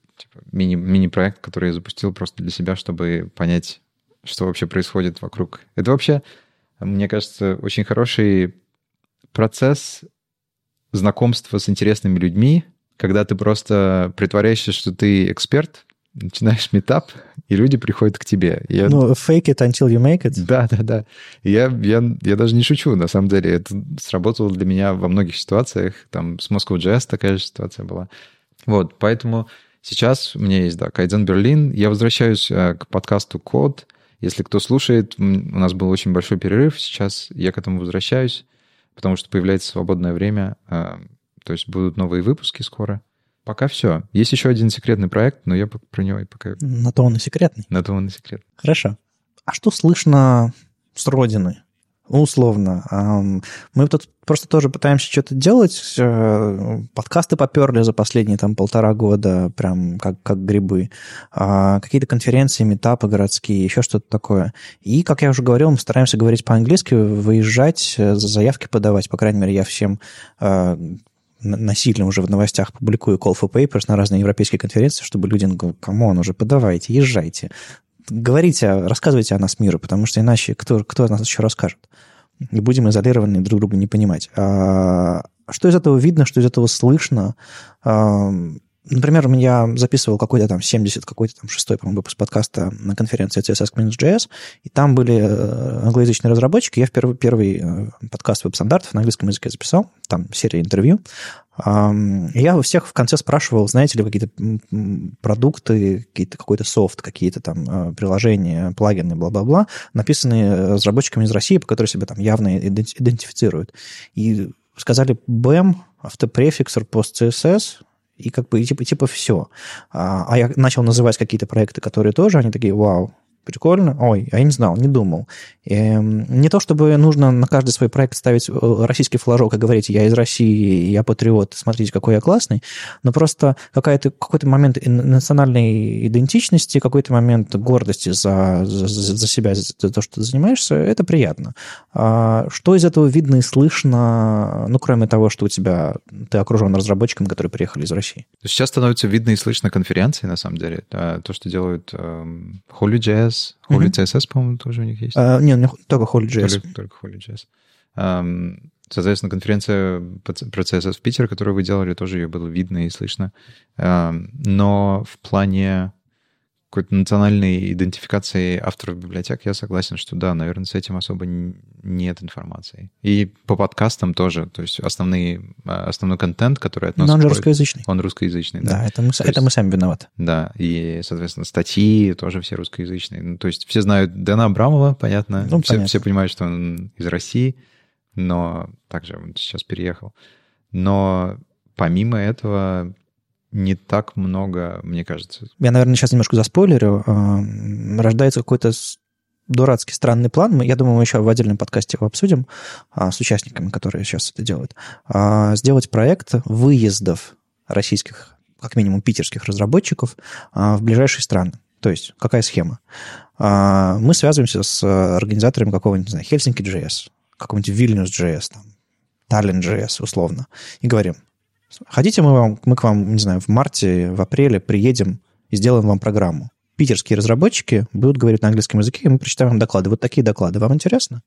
мини-проект, который я запустил просто для себя, чтобы понять, что вообще происходит вокруг. Это вообще, мне кажется, очень хороший процесс знакомства с интересными людьми, когда ты просто притворяешься, что ты эксперт, начинаешь митап, и люди приходят к тебе. Fake it until you make it. Да. Я даже не шучу, на самом деле. Это сработало для меня во многих ситуациях. Там с Moscow.js такая же ситуация была. Вот, поэтому сейчас у меня есть, Кайдзен Берлин. Я возвращаюсь к подкасту Code. Если кто слушает, у нас был очень большой перерыв. Сейчас я к этому возвращаюсь, потому что появляется свободное время. То есть будут новые выпуски скоро. Пока все. Есть еще один секретный проект, но я про него и пока... На то он и секретный. Хорошо. А что слышно с родины? Условно. Мы тут просто тоже пытаемся что-то делать. Подкасты поперли за последние полтора года, прям как грибы. Какие-то конференции, митапы городские, еще что-то такое. И, как я уже говорил, мы стараемся говорить по-английски, выезжать, заявки подавать. По крайней мере, я всем... насильно уже в новостях публикую call for papers на разные европейские конференции, чтобы люди говорили, камон, уже подавайте, езжайте, говорите, рассказывайте о нас миру, потому что иначе кто нас еще расскажет? И будем изолированы, друг друга не понимать. Что из этого видно, что из этого слышно? Например, я записывал какой-то 76-й, по-моему, выпуск подкаста на конференции CSS Conf, и там были англоязычные разработчики. Я первый подкаст веб-стандартов на английском языке записал, там серия интервью. И я у всех в конце спрашивал, знаете ли вы какие-то продукты, какой-то софт, какие-то приложения, плагины, бла-бла-бла, написанные разработчиками из России, по которым себя явно идентифицируют. И сказали BEM, автопрефиксер, пост-CSS, и и все. А я начал называть какие-то проекты, которые тоже, они такие, вау, прикольно. Ой, а я не знал, не думал. И не то, чтобы нужно на каждый свой проект ставить российский флажок и говорить, я из России, я патриот, смотрите, какой я классный, но просто какой-то момент национальной идентичности, какой-то момент гордости за себя, за то, что ты занимаешься, это приятно. Что из этого видно и слышно, кроме того, что ты окружен разработчиками, которые приехали из России? Сейчас становится видно и слышно конференции, на самом деле. То, что делают HolyJS, HolyCSS, по-моему, тоже у них есть. Нет, только HolyJS. Только HolyJS. Соответственно, конференция про CSS в Питере, которую вы делали, тоже ее было видно и слышно. Но в плане какой-то национальной идентификации авторов библиотек я согласен, что да, наверное, с этим особо нет информации. И по подкастам тоже. То есть основной контент, который относится... он русскоязычный. Он русскоязычный, да. Да, мы сами виноваты. Да, и, соответственно, статьи тоже все русскоязычные. То есть все знают Дэна Абрамова, понятно. Все понимают, что он из России, но также он сейчас переехал. Но помимо этого... не так много, мне кажется. Я, наверное, сейчас немножко заспойлерю. Рождается какой-то дурацкий, странный план. Я думаю, мы еще в отдельном подкасте его обсудим с участниками, которые сейчас это делают. Сделать проект выездов российских, как минимум питерских разработчиков в ближайшие страны. То есть, какая схема? Мы связываемся с организаторами какого-нибудь, не знаю, Helsinki.js, какого-нибудь Vilnius.js, Tallinn.js условно, и говорим, Хотите, мы к вам, не знаю, в марте, в апреле приедем и сделаем вам программу. Питерские разработчики будут говорить на английском языке, и мы прочитаем вам доклады. Вот такие доклады. Вам интересно?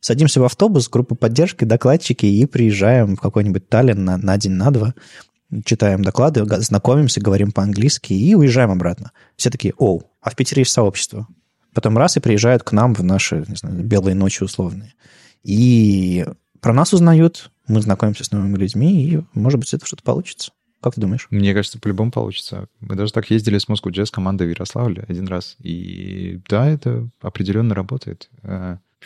Садимся в автобус, группа поддержки, докладчики, и приезжаем в какой-нибудь Таллин на день, на два, читаем доклады, знакомимся, говорим по-английски и уезжаем обратно. Все такие: оу, а в Питере есть сообщество. Потом раз и приезжают к нам в наши, не знаю, белые ночи условные. И про нас узнают, мы знакомимся с новыми людьми, и, может быть, это что-то получится. Как ты думаешь? Мне кажется, по-любому получится. Мы даже так ездили с Moscow.js командой в Ярославле один раз. И да, это определенно работает.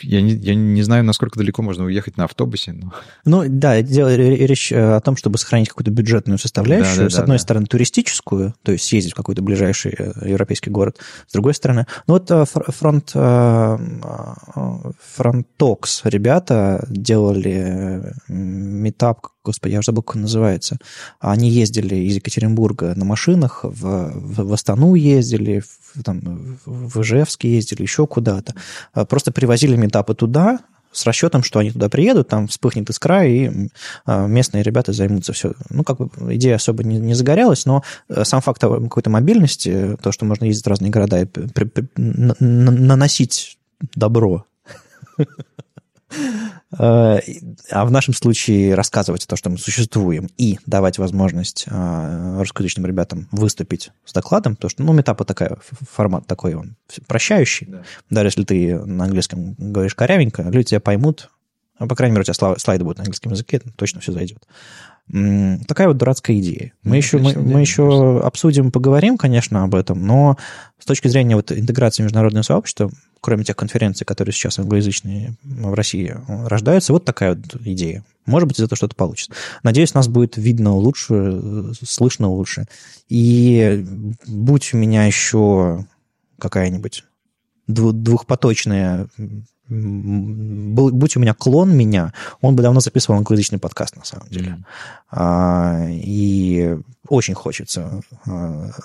Я не знаю, насколько далеко можно уехать на автобусе. Но... Ну да, речь о том, чтобы сохранить какую-то бюджетную составляющую. Да, да, с одной стороны, туристическую, то есть съездить в какой-то ближайший европейский город. С другой стороны, ну вот Frontox ребята делали митап, господи, я уже забыл, как он называется. Они ездили из Екатеринбурга на машинах, в Астану ездили, в Ижевск ездили, еще куда-то. Просто привозили митапы туда с расчетом, что они туда приедут, там вспыхнет искра, и местные ребята займутся все. Ну, как бы идея особо не загорелась, но сам факт какой-то мобильности, то, что можно ездить в разные города и наносить добро, а в нашем случае рассказывать о том, что мы существуем, и давать возможность русскоязычным ребятам выступить с докладом, потому что, ну, митапы такая, формат такой, он прощающий. Да. Даже если ты на английском говоришь корявенько, люди тебя поймут, ну, по крайней мере, у тебя слайды будут на английском языке, точно все зайдет. Такая вот дурацкая идея. Мы еще обсудим, поговорим, конечно, об этом, но с точки зрения вот интеграции международного сообщества, кроме тех конференций, которые сейчас англоязычные в России рождаются, вот такая вот идея. Может быть, из этого что-то получится. Надеюсь, нас будет видно лучше, слышно лучше. И будь у меня еще какая-нибудь двухпоточная... Будь у меня клон меня, он бы давно записывал англоязычный подкаст, на самом деле. И очень хочется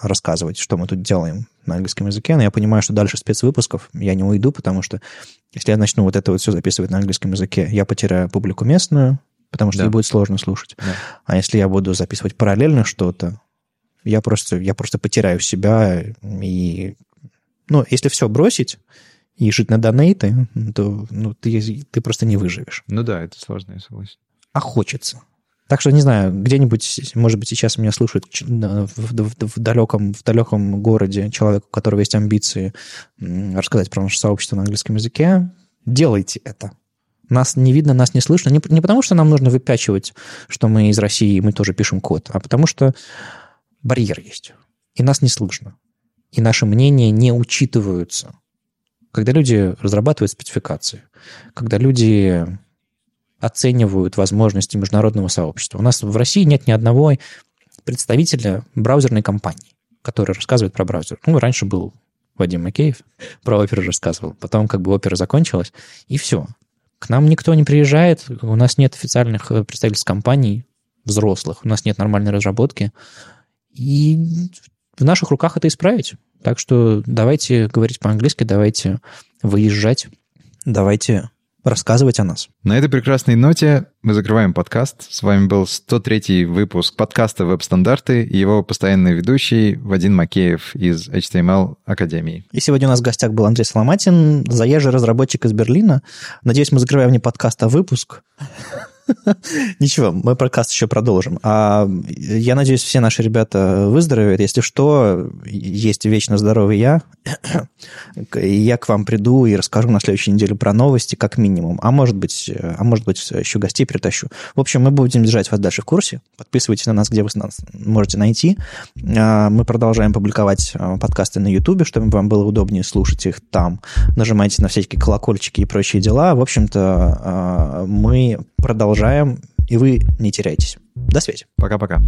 рассказывать, что мы тут делаем на английском языке. Но я понимаю, что дальше спецвыпусков я не уйду, потому что если я начну вот это вот все записывать на английском языке, я потеряю публику местную, потому что ей будет сложно слушать. Да. А если я буду записывать параллельно что-то, я просто потеряю себя. И, ну, если все бросить и жить на донейты, то, ну, ты просто не выживешь. Ну да, это сложно, я согласен. А хочется. Так что, не знаю, где-нибудь, может быть, сейчас меня слушают в далеком городе человек, у которого есть амбиции рассказать про наше сообщество на английском языке. Делайте это. Нас не видно, нас не слышно. Не потому, что нам нужно выпячивать, что мы из России, и мы тоже пишем код, а потому что барьер есть. И нас не слышно. И наши мнения не учитываются. Когда люди разрабатывают спецификации, когда люди оценивают возможности международного сообщества. У нас в России нет ни одного представителя браузерной компании, который рассказывает про браузер. Ну, раньше был Вадим Макеев, про оперу рассказывал. Потом как бы опера закончилась, и все. К нам никто не приезжает, у нас нет официальных представительств компаний взрослых, у нас нет нормальной разработки. И в наших руках это исправить. Так что давайте говорить по-английски, давайте выезжать, давайте рассказывать о нас. На этой прекрасной ноте мы закрываем подкаст. С вами был 103-й выпуск подкаста «Веб-стандарты» и его постоянный ведущий Вадим Макеев из HTML Academy. И сегодня у нас в гостях был Андрей Саломатин, заезжий разработчик из Берлина. Надеюсь, мы закрываем не подкаст, а выпуск. Ничего, мы подкаст еще продолжим. А я надеюсь, все наши ребята выздоровеют. Если что, есть вечно здоровый я. И я к вам приду и расскажу на следующей неделе про новости, как минимум. А может быть, еще гостей притащу. В общем, мы будем держать вас дальше в курсе. Подписывайтесь на нас, где вы нас можете найти. Мы продолжаем публиковать подкасты на YouTube, чтобы вам было удобнее слушать их там. Нажимайте на всякие колокольчики и прочие дела. В общем-то, мы продолжаем, и вы не теряйтесь. До связи. Пока-пока.